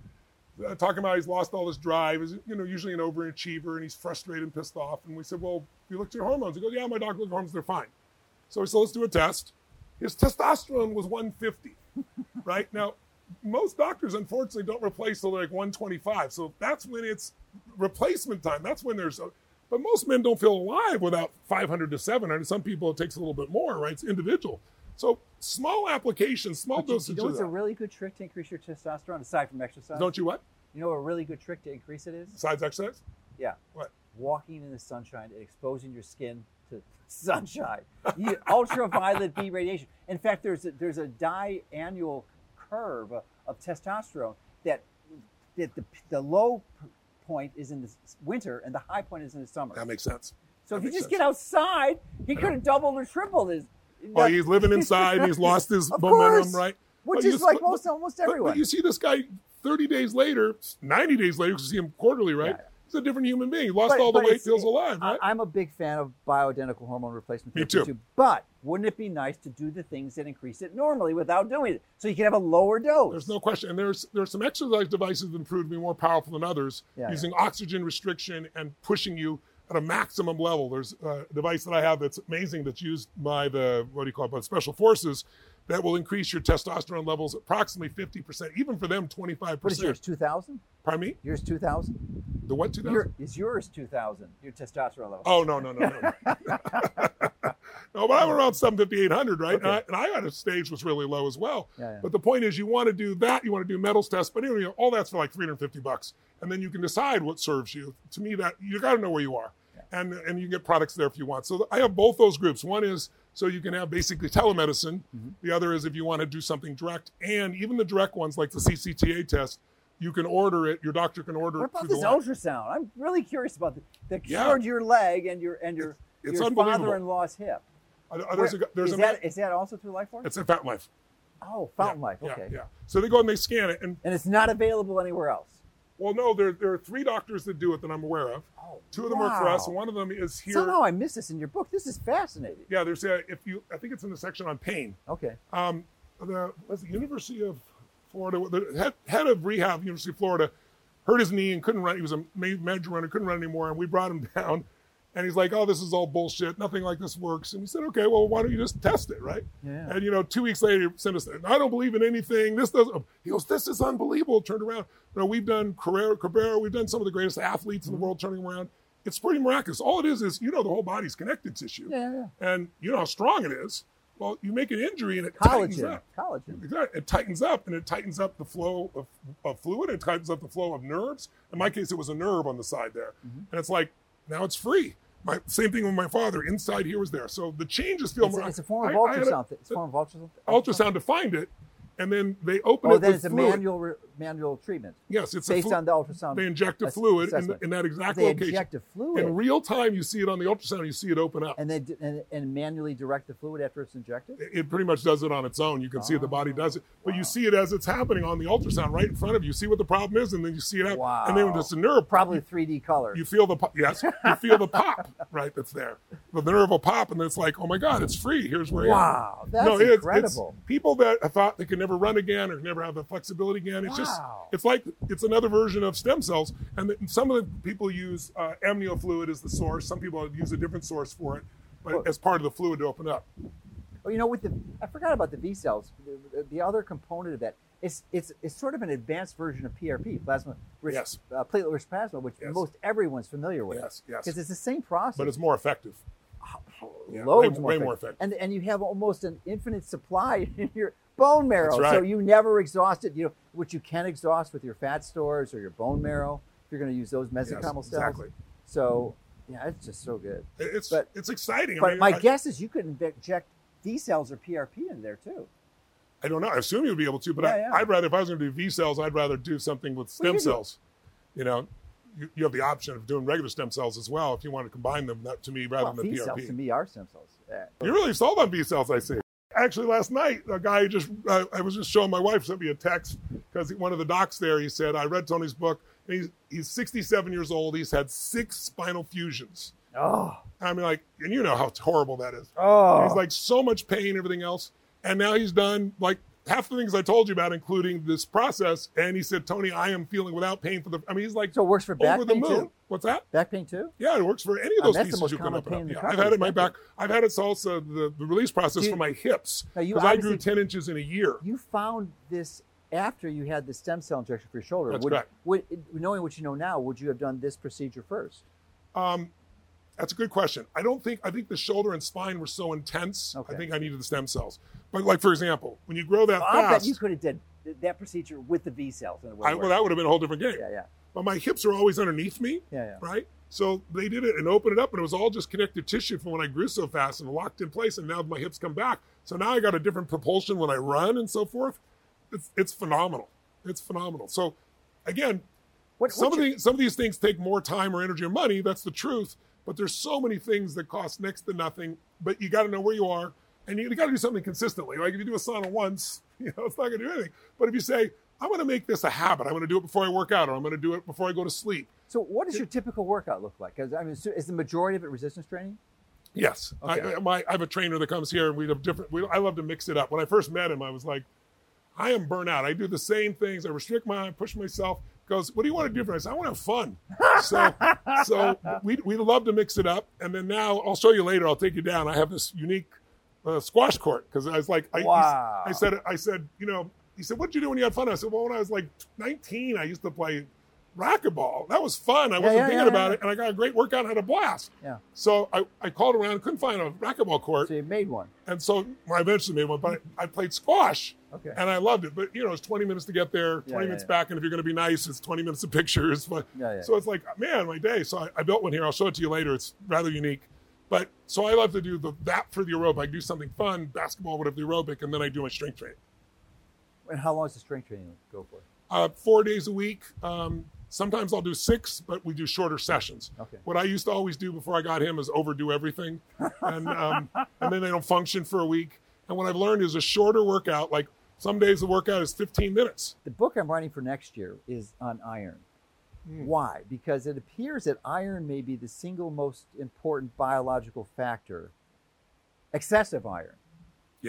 Talking about he's lost all his drive, he's, you know, usually an overachiever, and he's frustrated and pissed off. And we said, well, we looked at your hormones. He goes, yeah, my doctor looked at hormones, they're fine. So we said, let's do a test. His testosterone was 150, right? Now, most doctors, unfortunately, don't replace till like 125. So that's when it's replacement time. That's when but most men don't feel alive without 500 to 700. Some people, it takes a little bit more, right? It's individual. So small applications, small dosages. You know what's a really good trick to increase your testosterone, aside from exercise? Don't you what? You know a really good trick to increase it is? Besides exercise? Yeah. What? Walking in the sunshine and exposing your skin to sunshine. Ultraviolet B radiation. In fact, there's a diannual curve of testosterone that the low point is in the winter and the high point is in the summer. That makes sense. So if you just get outside, he could have doubled or tripled his. Or he's living inside and he's lost his momentum, right? Which is like almost everyone. But you see this guy 30 days later, 90 days later, because you see him quarterly, right? Yeah. He's a different human being. He lost all the weight, feels alive, right? I'm a big fan of bioidentical hormone replacement therapy. Me too. But wouldn't it be nice to do the things that increase it normally without doing it? So you can have a lower dose. There's no question. And there's some exercise devices that have proved to be more powerful than others, using oxygen restriction and pushing you at a maximum level. There's a device that I have that's amazing that's used by the, by the Special Forces, that will increase your testosterone levels approximately 50%, even for them 25%. What is yours, 2,000? Pardon me? Yours 2,000? The what 2,000? Is yours 2,000, your testosterone level? Oh, no. No, but I'm around 7,800, right? Okay. And I got a stage was really low as well. Yeah. But the point is, you want to do that. You want to do metals tests. But anyway, all that's for like $350. And then you can decide what serves you. To me, that you got to know where you are. Yeah. And you can get products there if you want. So I have both those groups. One is so you can have basically telemedicine. Mm-hmm. The other is if you want to do something direct. And even the direct ones like the CCTA test, you can order it. Your doctor can order it. What about this ultrasound? I'm really curious about this. That cured your leg and your father-in-law's hip. Is that also through Lifeforce? It's at Fountain Life. Oh, Fountain Life. Okay. Yeah. So they go and they scan it, and it's not available anywhere else. Well, no, there are three docters that do it that I'm aware of. Oh, two of them are for us. One of them is here. Somehow I missed this in your book. This is fascinating. Yeah, there's I think it's in the section on pain. Okay. The University of Florida, the head of rehab, University of Florida, hurt his knee and couldn't run. He was a major runner, couldn't run anymore, and we brought him down. And he's like, oh, this is all bullshit. Nothing like this works. And we said, okay, well, why don't you just test it, right? Yeah. And, 2 weeks later, he sent us, I don't believe in anything. This doesn't. He goes, this is unbelievable. Turned around. We've done Cabrera. We've done some of the greatest athletes in the world turning around. It's pretty miraculous. All it is the whole body's connected tissue. Yeah. And you know how strong it is. Well, you make an injury and it tightens up. Collagen. Exactly. It tightens up, and it tightens up the flow of fluid. It tightens up the flow of nerves. In my case, it was a nerve on the side there. Mm-hmm. And it's like, now it's free. Same thing with my father. Inside here was there. So the changes feel more. It's a form of ultrasound. It's a form of ultrasound. Ultrasound to find it, and then they open it. Oh, then it's fluid. A manual treatment. Yes, it's based on the ultrasound. They inject a fluid in that exact location. They inject a fluid in real time. You see it on the ultrasound. You see it open up. And they and manually direct the fluid after it's injected. It pretty much does it on its own. You can see it, the body does it, but you see it as it's happening on the ultrasound right in front of you. You see what the problem is, and then you see it out. Wow. And then when it's a nerve, probably 3D color. You feel the pop right that's there. The nerve will pop, and then it's like, oh my God, it's free. Here's where. Wow, that's incredible. It's people that thought they could never run again or never have the flexibility again. It's it's like it's another version of stem cells. And some of the people use amniofluid as the source. Some people use a different source for it, but as part of the fluid to open up. Oh, I forgot about the V cells. The other component of that, it's sort of an advanced version of PRP, platelet-rich plasma, which most everyone's familiar with. Yes. Because it's the same process, but it's more effective. Way more effective. And you have almost an infinite supply in your bone marrow, right. So you never exhaust it, which you can exhaust with your fat stores or your bone marrow if you're going to use those mesenchymal cells. Exactly. So, it's just so good. It's exciting. But my guess is you could inject V-cells or PRP in there too. I don't know. I assume you'd be able to, but I'd rather, if I was going to do V-cells, I'd rather do something with stem cells. You have the option of doing regular stem cells as well if you want to combine them, to me, rather than the PRP. V-cells to me are stem cells. You really sold on V-cells, I see. Actually, last night, a guy I was just showing my wife, sent me a text because one of the docs there, he said, I read Tony's book. And he's 67 years old. He's had 6 spinal fusions. Oh. I mean, and you know how horrible that is. Oh. And he's so much pain, everything else. And now he's done half the things I told you about, including this process. And he said, Tony, I am feeling without pain for the, he's like, so it works for back over pain the moon. Too? What's that? Back pain too? Yeah, it works for any of those pieces you come up with. Yeah, I've had it in my back. I've had it also the release process for my hips, because I grew 10 inches in a year. You found this after you had the stem cell injection for your shoulder. That's correct. Knowing what you know now, would you have done this procedure first? That's a good question. I think the shoulder and spine were so intense. Okay. I think I needed the stem cells. But for example, when you grow that fast. I bet you could have done that procedure with the V cells in a way. That would have been a whole different game. Yeah. But my hips are always underneath me, right? So they did it and opened it up, and it was all just connective tissue from when I grew so fast and locked in place, and now my hips come back. So now I got a different propulsion when I run and so forth. It's phenomenal. It's phenomenal. So again, some of these things take more time or energy or money. That's the truth. But there's so many things that cost next to nothing, but you got to know where you are, and you got to do something consistently. Like if you do a sauna once, it's not going to do anything. But if you say, I'm going to make this a habit, I'm going to do it before I work out, or I'm going to do it before I go to sleep. So what does your typical workout look like? Because I mean, is the majority of it resistance training? Yes. Okay. I have a trainer that comes here, and we have different. I love to mix it up. When I first met him, I was like, I am burnt out. I do the same things. I restrict my mind, push myself. He goes, what do you want to do for us? I want to have fun. So we love to mix it up. And then now, I'll show you later. I'll take you down. I have this unique squash court because I was like, wow. I said, he said, what did you do when you had fun? I said, well, when I was like 19, I used to play racquetball. That was fun. I wasn't thinking about it. And I got a great workout and had a blast. Yeah. So I called around, couldn't find a racquetball court. So you made one. And so I eventually made one, but I played squash. Okay. And I loved it. But, it's 20 minutes to get there, 20 minutes back. And if you're going to be nice, it's 20 minutes of pictures. But, so it's like, man, my day. So I built one here. I'll show it to you later. It's rather unique. But so I love to do that for the aerobic. I do something fun, basketball, whatever, the aerobic. And then I do my strength training. And how long does the strength training go for? 4 days a week. Sometimes I'll do 6, but we do shorter sessions. Okay. What I used to always do before I got him is overdo everything. And then they don't function for a week. And what I've learned is a shorter workout, like some days the workout is 15 minutes. The book I'm writing for next year is on iron. Why? Because it appears that iron may be the single most important biological factor, excessive iron,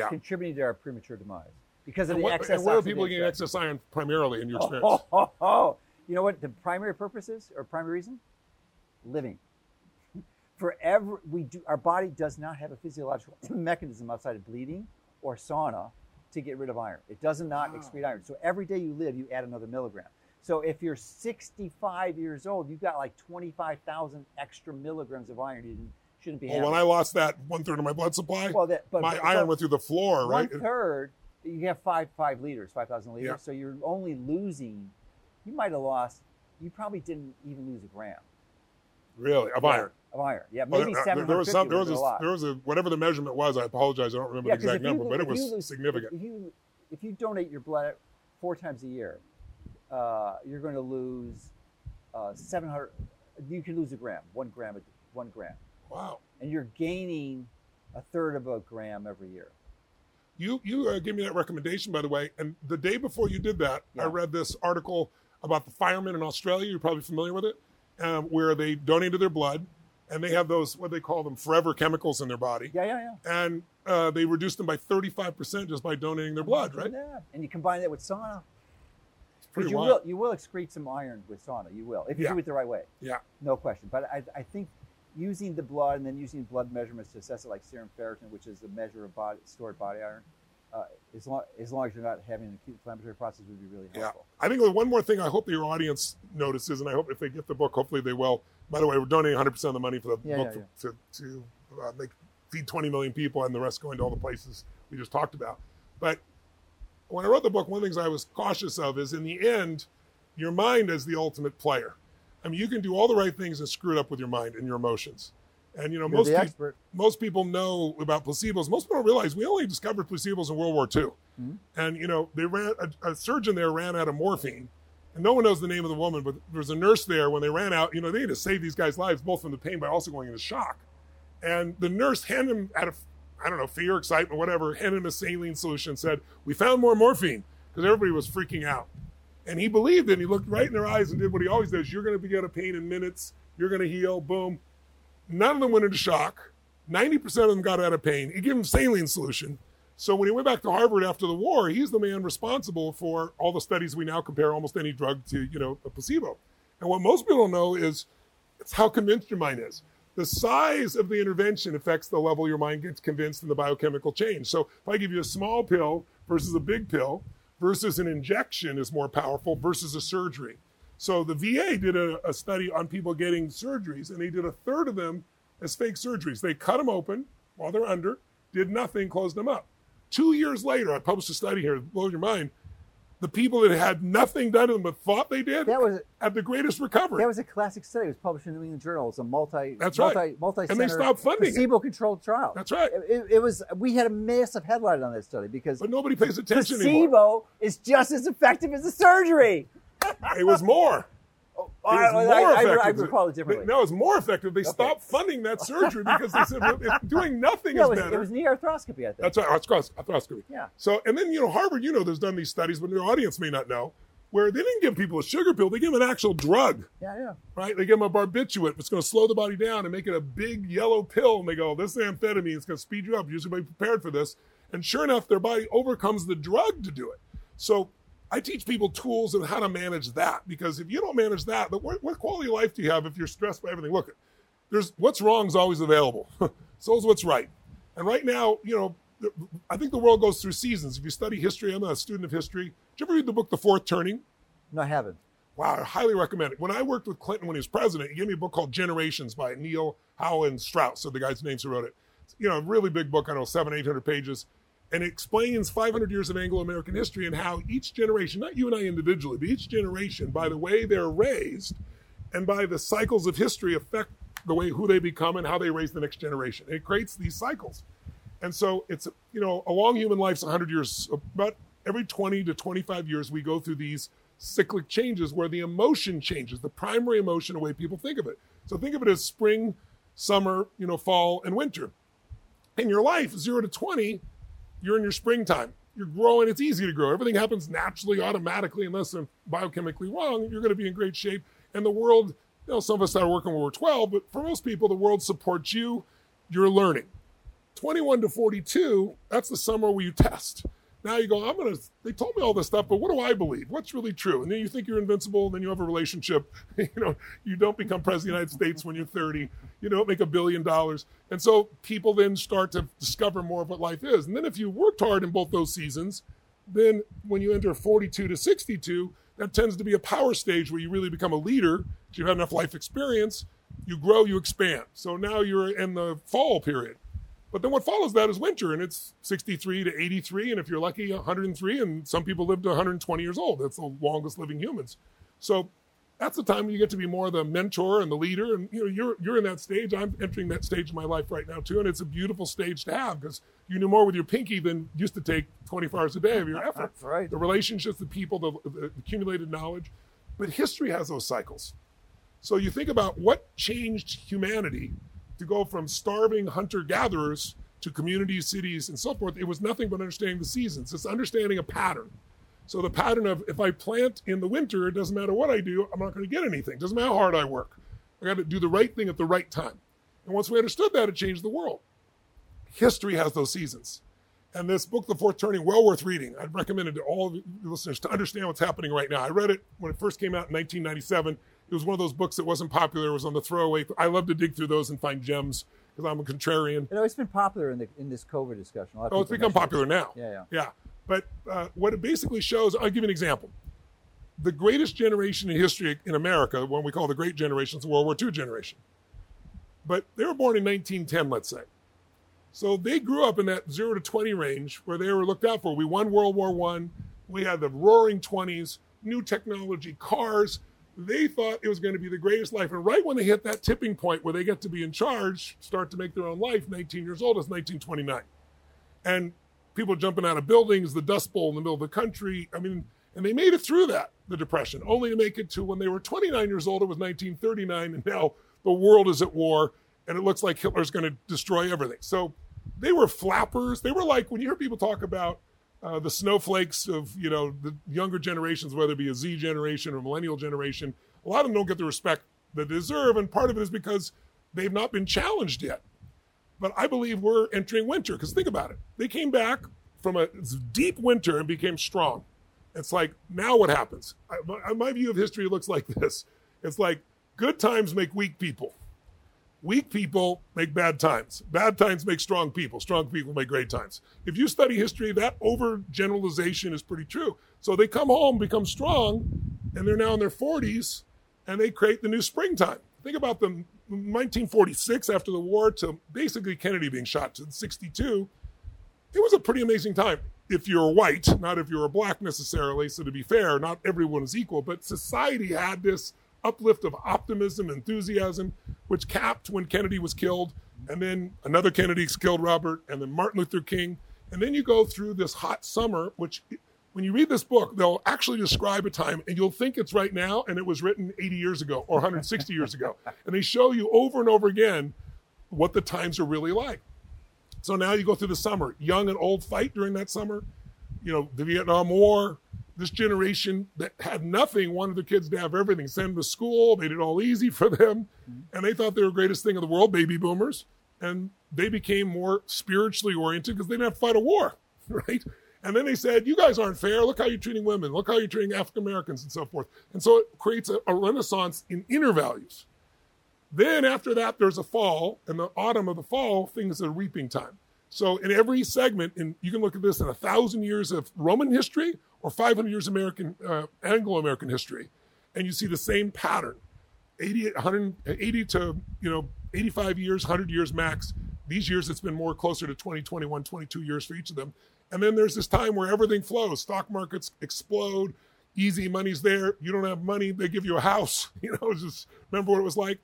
contributing to our premature demise. Because of the excess. And where are people getting excess iron primarily in your experience? You know what the primary purpose is, or primary reason? Living. Forever, our body does not have a physiological mechanism outside of bleeding or sauna to get rid of iron. It does not excrete iron. So every day you live, you add another milligram. So if you're 65 years old, you've got like 25,000 extra milligrams of iron you shouldn't be having. Well, when I lost that 1/3 of my blood supply, iron went through the floor, right? 1/3. You have 5,000 liters. Yeah. So you're only losing, you probably didn't even lose a gram. Really? Of iron? Of iron. Yeah, maybe 750. Whatever the measurement was, I apologize, I don't remember the exact number, but it was significant. If you donate your blood 4 times a year, you're going to lose 700, you can lose a gram, 1 gram. Wow. And you're gaining 1/3 of a gram every year. You gave me that recommendation, by the way, and the day before you did that, I read this article about the firemen in Australia. You're probably familiar with it, where they donated their blood, and they have those, what they call them, forever chemicals in their body. Yeah. And they reduced them by 35% just by donating their blood, right? Yeah, and you combine that with sauna. It's pretty wild. You will excrete some iron with sauna, you will, if you do it the right way. Yeah. No question, but I think using the blood and then using blood measurements to assess it, like serum ferritin, which is the measure of stored body iron, as long as you're not having an acute inflammatory process, would be really helpful. Yeah. I think one more thing I hope that your audience notices, and I hope if they get the book, hopefully they will. By the way, we're donating 100% of the money for the book to feed 20 million people, and the rest going to all the places we just talked about. But when I wrote the book, one of the things I was cautious of is, in the end, your mind is the ultimate player. I mean, you can do all the right things and screw it up with your mind and your emotions. And, most people know about placebos. Most people don't realize we only discovered placebos in World War II. Mm-hmm. And, they ran a surgeon there ran out of morphine. And no one knows the name of the woman, but there was a nurse there when they ran out. They had to save these guys' lives, both from the pain by also going into shock. And the nurse handed him, out of, I don't know, fear, excitement, whatever, handed him a saline solution, said, we found more morphine, because everybody was freaking out. And he believed it. He looked right in their eyes and did what he always does. You're going to be out of pain in minutes. You're going to heal. Boom. None of them went into shock. 90% of them got out of pain. He gave them saline solution. So when he went back to Harvard after the war, he's the man responsible for all the studies we now compare almost any drug to, a placebo. And what most people don't know is it's how convinced your mind is. The size of the intervention affects the level your mind gets convinced in the biochemical change. So if I give you a small pill versus a big pill, versus an injection is more powerful versus a surgery. So the VA did a study on people getting surgeries, and they did 1/3 of them as fake surgeries. They cut them open while they're under, did nothing, closed them up. 2 years later, I published a study here, blow your mind, the people that had nothing done to them but thought they did had the greatest recovery. That was a classic study. It was published in the New England Journal. It was a multi-center, and they stopped funding placebo-controlled trial. That's right. It was. We had a massive headline on that study but nobody pays attention anymore. Placebo is just as effective as the surgery. It was more. Oh, It was more effective. I recall it differently. No, it's more effective. They stopped funding that surgery because they said doing nothing is better. It was knee arthroscopy, I think. That's right, arthroscopy. Yeah. So, and then, Harvard, there's done these studies, but the audience may not know, where they didn't give people a sugar pill. They give them an actual drug. Yeah, yeah. Right? They give them a barbiturate. It's going to slow the body down and make it a big yellow pill. And they go, this is amphetamine. It's going to speed you up. You should be prepared for this. And sure enough, their body overcomes the drug to do it. So, I teach people tools on how to manage that, because if you don't manage that, what quality of life do you have if you're stressed by everything? Look, there's what's wrong is always available. So is what's right. And right now, I think the world goes through seasons. If you study history, I'm a student of history. Did you ever read the book, The Fourth Turning? No, I haven't. Wow, I highly recommend it. When I worked with Clinton when he was president, he gave me a book called Generations by Neil Howland Strauss, so the guy's names who wrote it. It's, a really big book, 700-800 pages. And it explains 500 years of Anglo-American history and how each generation, not you and I individually, but each generation, by the way they're raised and by the cycles of history, affect the way who they become and how they raise the next generation. It creates these cycles. And so it's, a long human life's 100 years. About every 20 to 25 years, we go through these cyclic changes where the emotion changes, the primary emotion, the way people think of it. So think of it as spring, summer, fall, and winter. In your life, 0 to 20, you're in your springtime. You're growing. It's easy to grow. Everything happens naturally, automatically, unless they're biochemically wrong. You're going to be in great shape. And the world, some of us started working when we were 12, but for most people, the world supports you. You're learning. 21 to 42, that's the summer where you test. Now you go, they told me all this stuff, but what do I believe? What's really true? And then you think you're invincible, and then you have a relationship. You don't become president of the United States when you're 30. You don't make $1 billion. And so people then start to discover more of what life is. And then if you worked hard in both those seasons, then when you enter 42 to 62, that tends to be a power stage where you really become a leader. You've had enough life experience. You grow, you expand. So now you're in the fall period. But then what follows that is winter, and it's 63 to 83, and if you're lucky, 103, and some people live to 120 years old. That's the longest living humans. So that's the time when you get to be more the mentor and the leader, and you're in that stage. I'm entering that stage of my life right now, too, and it's a beautiful stage to have because you do more with your pinky than used to take 24 hours a day of your effort. That's right. The relationships, the people, the accumulated knowledge. But history has those cycles. So you think about what changed humanity to go from starving hunter-gatherers to communities, cities, and so forth. It was nothing but understanding the seasons. It's understanding a pattern. So the pattern of, if I plant in the winter, it doesn't matter what I do, I'm not going to get anything. It doesn't matter how hard I work. I got to do the right thing at the right time. And once we understood that, it changed the world. History has those seasons. And this book, The Fourth Turning, well worth reading. I'd recommend it to all of you listeners to understand what's happening right now. I read it when it first came out in 1997. It was one of those books that wasn't popular. It was on the throwaway. I love to dig through those and find gems because I'm a contrarian. It's been popular in this COVID discussion. Oh, it's become popular now. Yeah. But what it basically shows, I'll give you an example. The greatest generation in history in America, one we call the Great Generation, is the World War II generation. But they were born in 1910, let's say. So they grew up in that 0 to 20 range where they were looked out for. We won World War I. We had the roaring 20s, new technology, cars. They thought it was going to be the greatest life. And right when they hit that tipping point where they get to be in charge, start to make their own life, 19 years old, it's 1929. And people jumping out of buildings, the Dust Bowl in the middle of the country. And they made it through that, the Depression, only to make it to when they were 29 years old, it was 1939. And now the world is at war and it looks like Hitler's going to destroy everything. So they were flappers. They were like, when you hear people talk about the snowflakes of, the younger generations, whether it be a Z generation or millennial generation, a lot of them don't get the respect they deserve. And part of it is because they've not been challenged yet. But I believe we're entering winter because think about it. They came back from a deep winter and became strong. It's like, now what happens? My view of history looks like this. It's like good times make weak people. Weak people make bad times. Bad times make strong people. Strong people make great times. If you study history, that overgeneralization is pretty true. So they come home, become strong, and they're now in their 40s, and they create the new springtime. Think about them, 1946 after the war to basically Kennedy being shot to 62. It was a pretty amazing time. If you're white, not if you're black necessarily, so to be fair, not everyone is equal, but society had this uplift of optimism, enthusiasm, which capped when Kennedy was killed, and then another Kennedy's killed, Robert, and then Martin Luther King. And then you go through this hot summer, which When you read this book, they'll actually describe a time and you'll think it's right now and it was written 80 years ago or 160 years ago. And they show you over and over again what the times are really like. So now you go through the summer, young and old fight during that summer, you know, the Vietnam War, this generation that had nothing wanted their kids to have everything, send them to school, made it all easy for them. And they thought they were the greatest thing in the world, baby boomers. And they became more spiritually oriented because they didn't have to fight a war, right? And then they said, you guys aren't fair. Look how you're treating women. Look how you're treating African-Americans and so forth. And so it creates a renaissance in inner values. Then after that, there's a fall. And the autumn of the fall, things are reaping time. So in every segment, and you can look at this in 1,000 years of Roman history or 500 years American Anglo-American history, and you see the same pattern. 80 to 85 years, 100 years max. These years, it's been more closer to 20, 21, 22 years for each of them. And then there's this time where everything flows. Stock markets explode. Easy money's there. You don't have money, they give you a house. You know, just remember what it was like.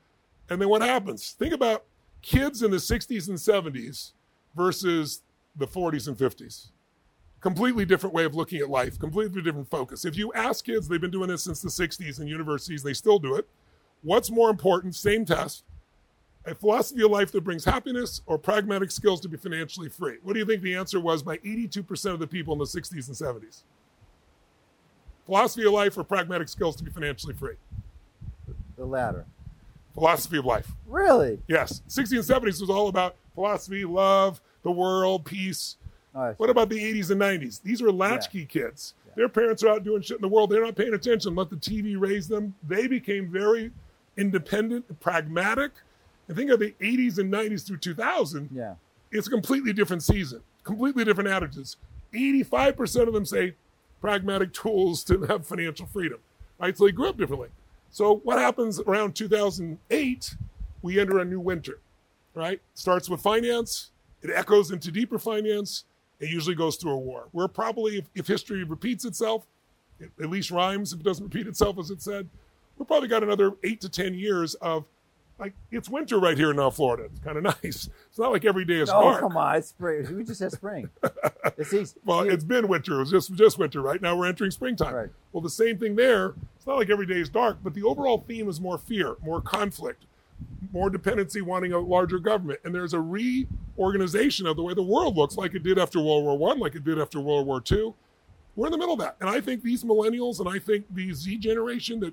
And then what happens? Think about kids in the 60s and 70s versus the 40s and 50s. Completely different way of looking at life, completely different focus. If you ask kids, they've been doing this since the 60s in universities, they still do it. What's more important? Same test. A philosophy of life that brings happiness or pragmatic skills to be financially free. What do you think the answer was by 82% of the people in the 60s and 70s? Philosophy of life or pragmatic skills to be financially free? The latter. Philosophy of life. Really? Yes. 60s and 70s was all about philosophy, love, the world, peace. Nice. What about the 80s and 90s? These are latchkey kids. Yeah. Their parents are out doing shit in the world. They're not paying attention. Let the TV raise them. They became very independent, pragmatic. And think of the 80s and 90s through 2000. Yeah. It's a completely different season, completely different attitudes. 85% of them say pragmatic tools to have financial freedom. Right? So they grew up differently. So what happens around 2008, we enter a new winter, right? Starts with finance. It echoes into deeper finance. It usually goes through a war. We're probably, if history repeats itself, it at least rhymes if it doesn't repeat itself, as it said, we've probably got another 8 to 10 years of, like, it's winter right here in North Florida. It's kind of nice. It's not like every day is dark. Oh, come on. It's spring. We just had spring. Well, it's been winter. It was just winter, right? Now we're entering springtime. Right. Well, the same thing there. It's not like every day is dark, but the overall theme is more fear, more conflict, more dependency, wanting a larger government. And there's a reorganization of the way the world looks, like it did after World War I, like it did after World War II. We're in the middle of that. And I think these millennials and I think the Z generation that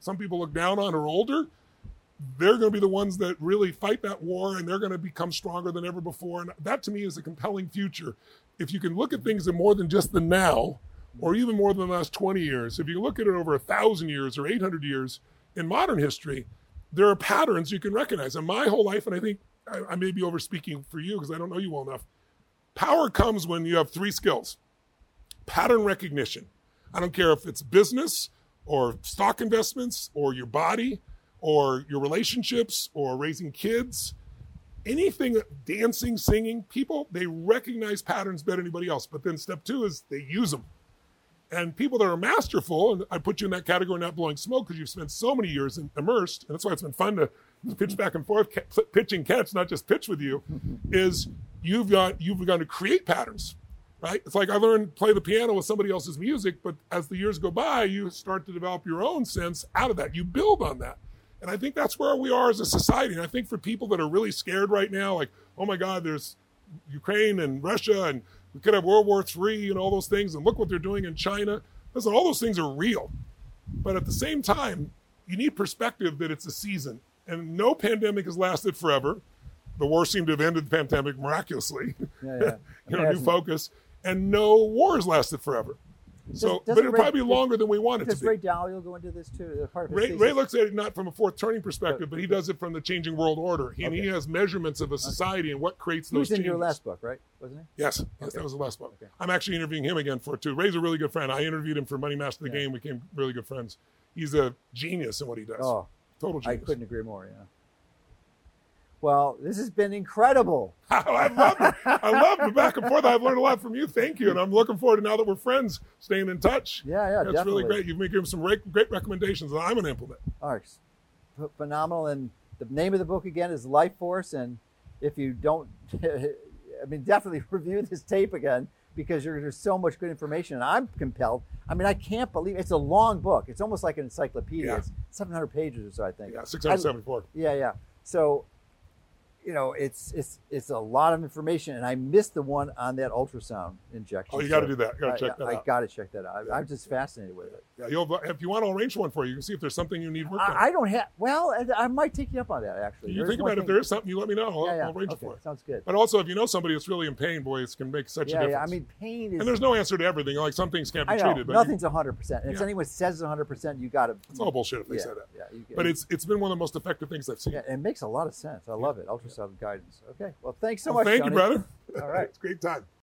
some people look down on or older, they're going to be the ones that really fight that war, and they're going to become stronger than ever before. And that, to me, is a compelling future. If you can look at things in more than just the now, or even more than the last 20 years, if you look at it over 1,000 years or 800 years in modern history, there are patterns you can recognize. And my whole life, and I think I may be over speaking for you because I don't know you well enough, power comes when you have three skills. Pattern recognition. I don't care if it's business or stock investments or your body or your relationships or raising kids, anything, dancing, singing, people, they recognize patterns better than anybody else. But then step two is they use them. And people that are masterful, and I put you in that category, not blowing smoke, because you've spent so many years immersed, and that's why it's been fun to pitch back and forth, pitch and catch, not just pitch with you, is you've begun to create patterns, right? It's like I learned play the piano with somebody else's music, but as the years go by, you start to develop your own sense out of that. You build on that. And I think that's where we are as a society. And I think for people that are really scared right now, like, oh my God, there's Ukraine and Russia and we could have World War III and all those things, and look what they're doing in China. Listen, all those things are real. But at the same time, you need perspective that it's a season. And no pandemic has lasted forever. The war seemed to have ended the pandemic miraculously. Yeah, yeah. New focus. And no war has lasted forever. So, but it'll probably be longer than we want it to be. Does Ray Dalio go into this too? Ray looks at it not from a fourth turning perspective, but he does it from the changing world order. And he has measurements of a society and what creates those changes. He was in your last book, right? Wasn't he? Yes. Yes, that was the last book. Okay. I'm actually interviewing him again for it too. Ray's a really good friend. I interviewed him for Money Master the Game. We became really good friends. He's a genius in what he does. Oh, total genius. I couldn't agree more, yeah. Well, this has been incredible. I love it. I love the back and forth. I've learned a lot from you. Thank you. And I'm looking forward to, now that we're friends, staying in touch. Yeah, that's definitely really great. You've been giving some great recommendations that I'm going to implement. All right. Phenomenal. And the name of the book, again, is Life Force. And if you don't, definitely review this tape again because there's so much good information. And I'm compelled. I mean, I can't believe it's a long book. It's almost like an encyclopedia. Yeah. It's 700 pages or so, I think. Yeah, 674. Yeah. So, you know, it's a lot of information, and I missed the one on that ultrasound injection. Oh, you got to do that. You got to check that out. I got to check that out. Yeah. I'm just fascinated with it. Yeah, if you want, I'll arrange one for you. You can see if there's something you need work on. I don't have. Well, I might take you up on that, actually. You think about it. If there is something, you let me know. I'll arrange it for you. Sounds good. But also, if you know somebody that's really in pain, boy, it can make such a difference. I mean, pain is... And there's no answer to everything. Like, some things can't be treated. But nothing's 100%. And if anyone says 100%, you got to... It's all bullshit if they said that. But it's been one of the most effective things I've seen. Yeah, it makes a lot of sense. I love it. Ultrasound guidance. Okay. Well, thanks so much, Tony. Thank you, brother. All right. It's a great time.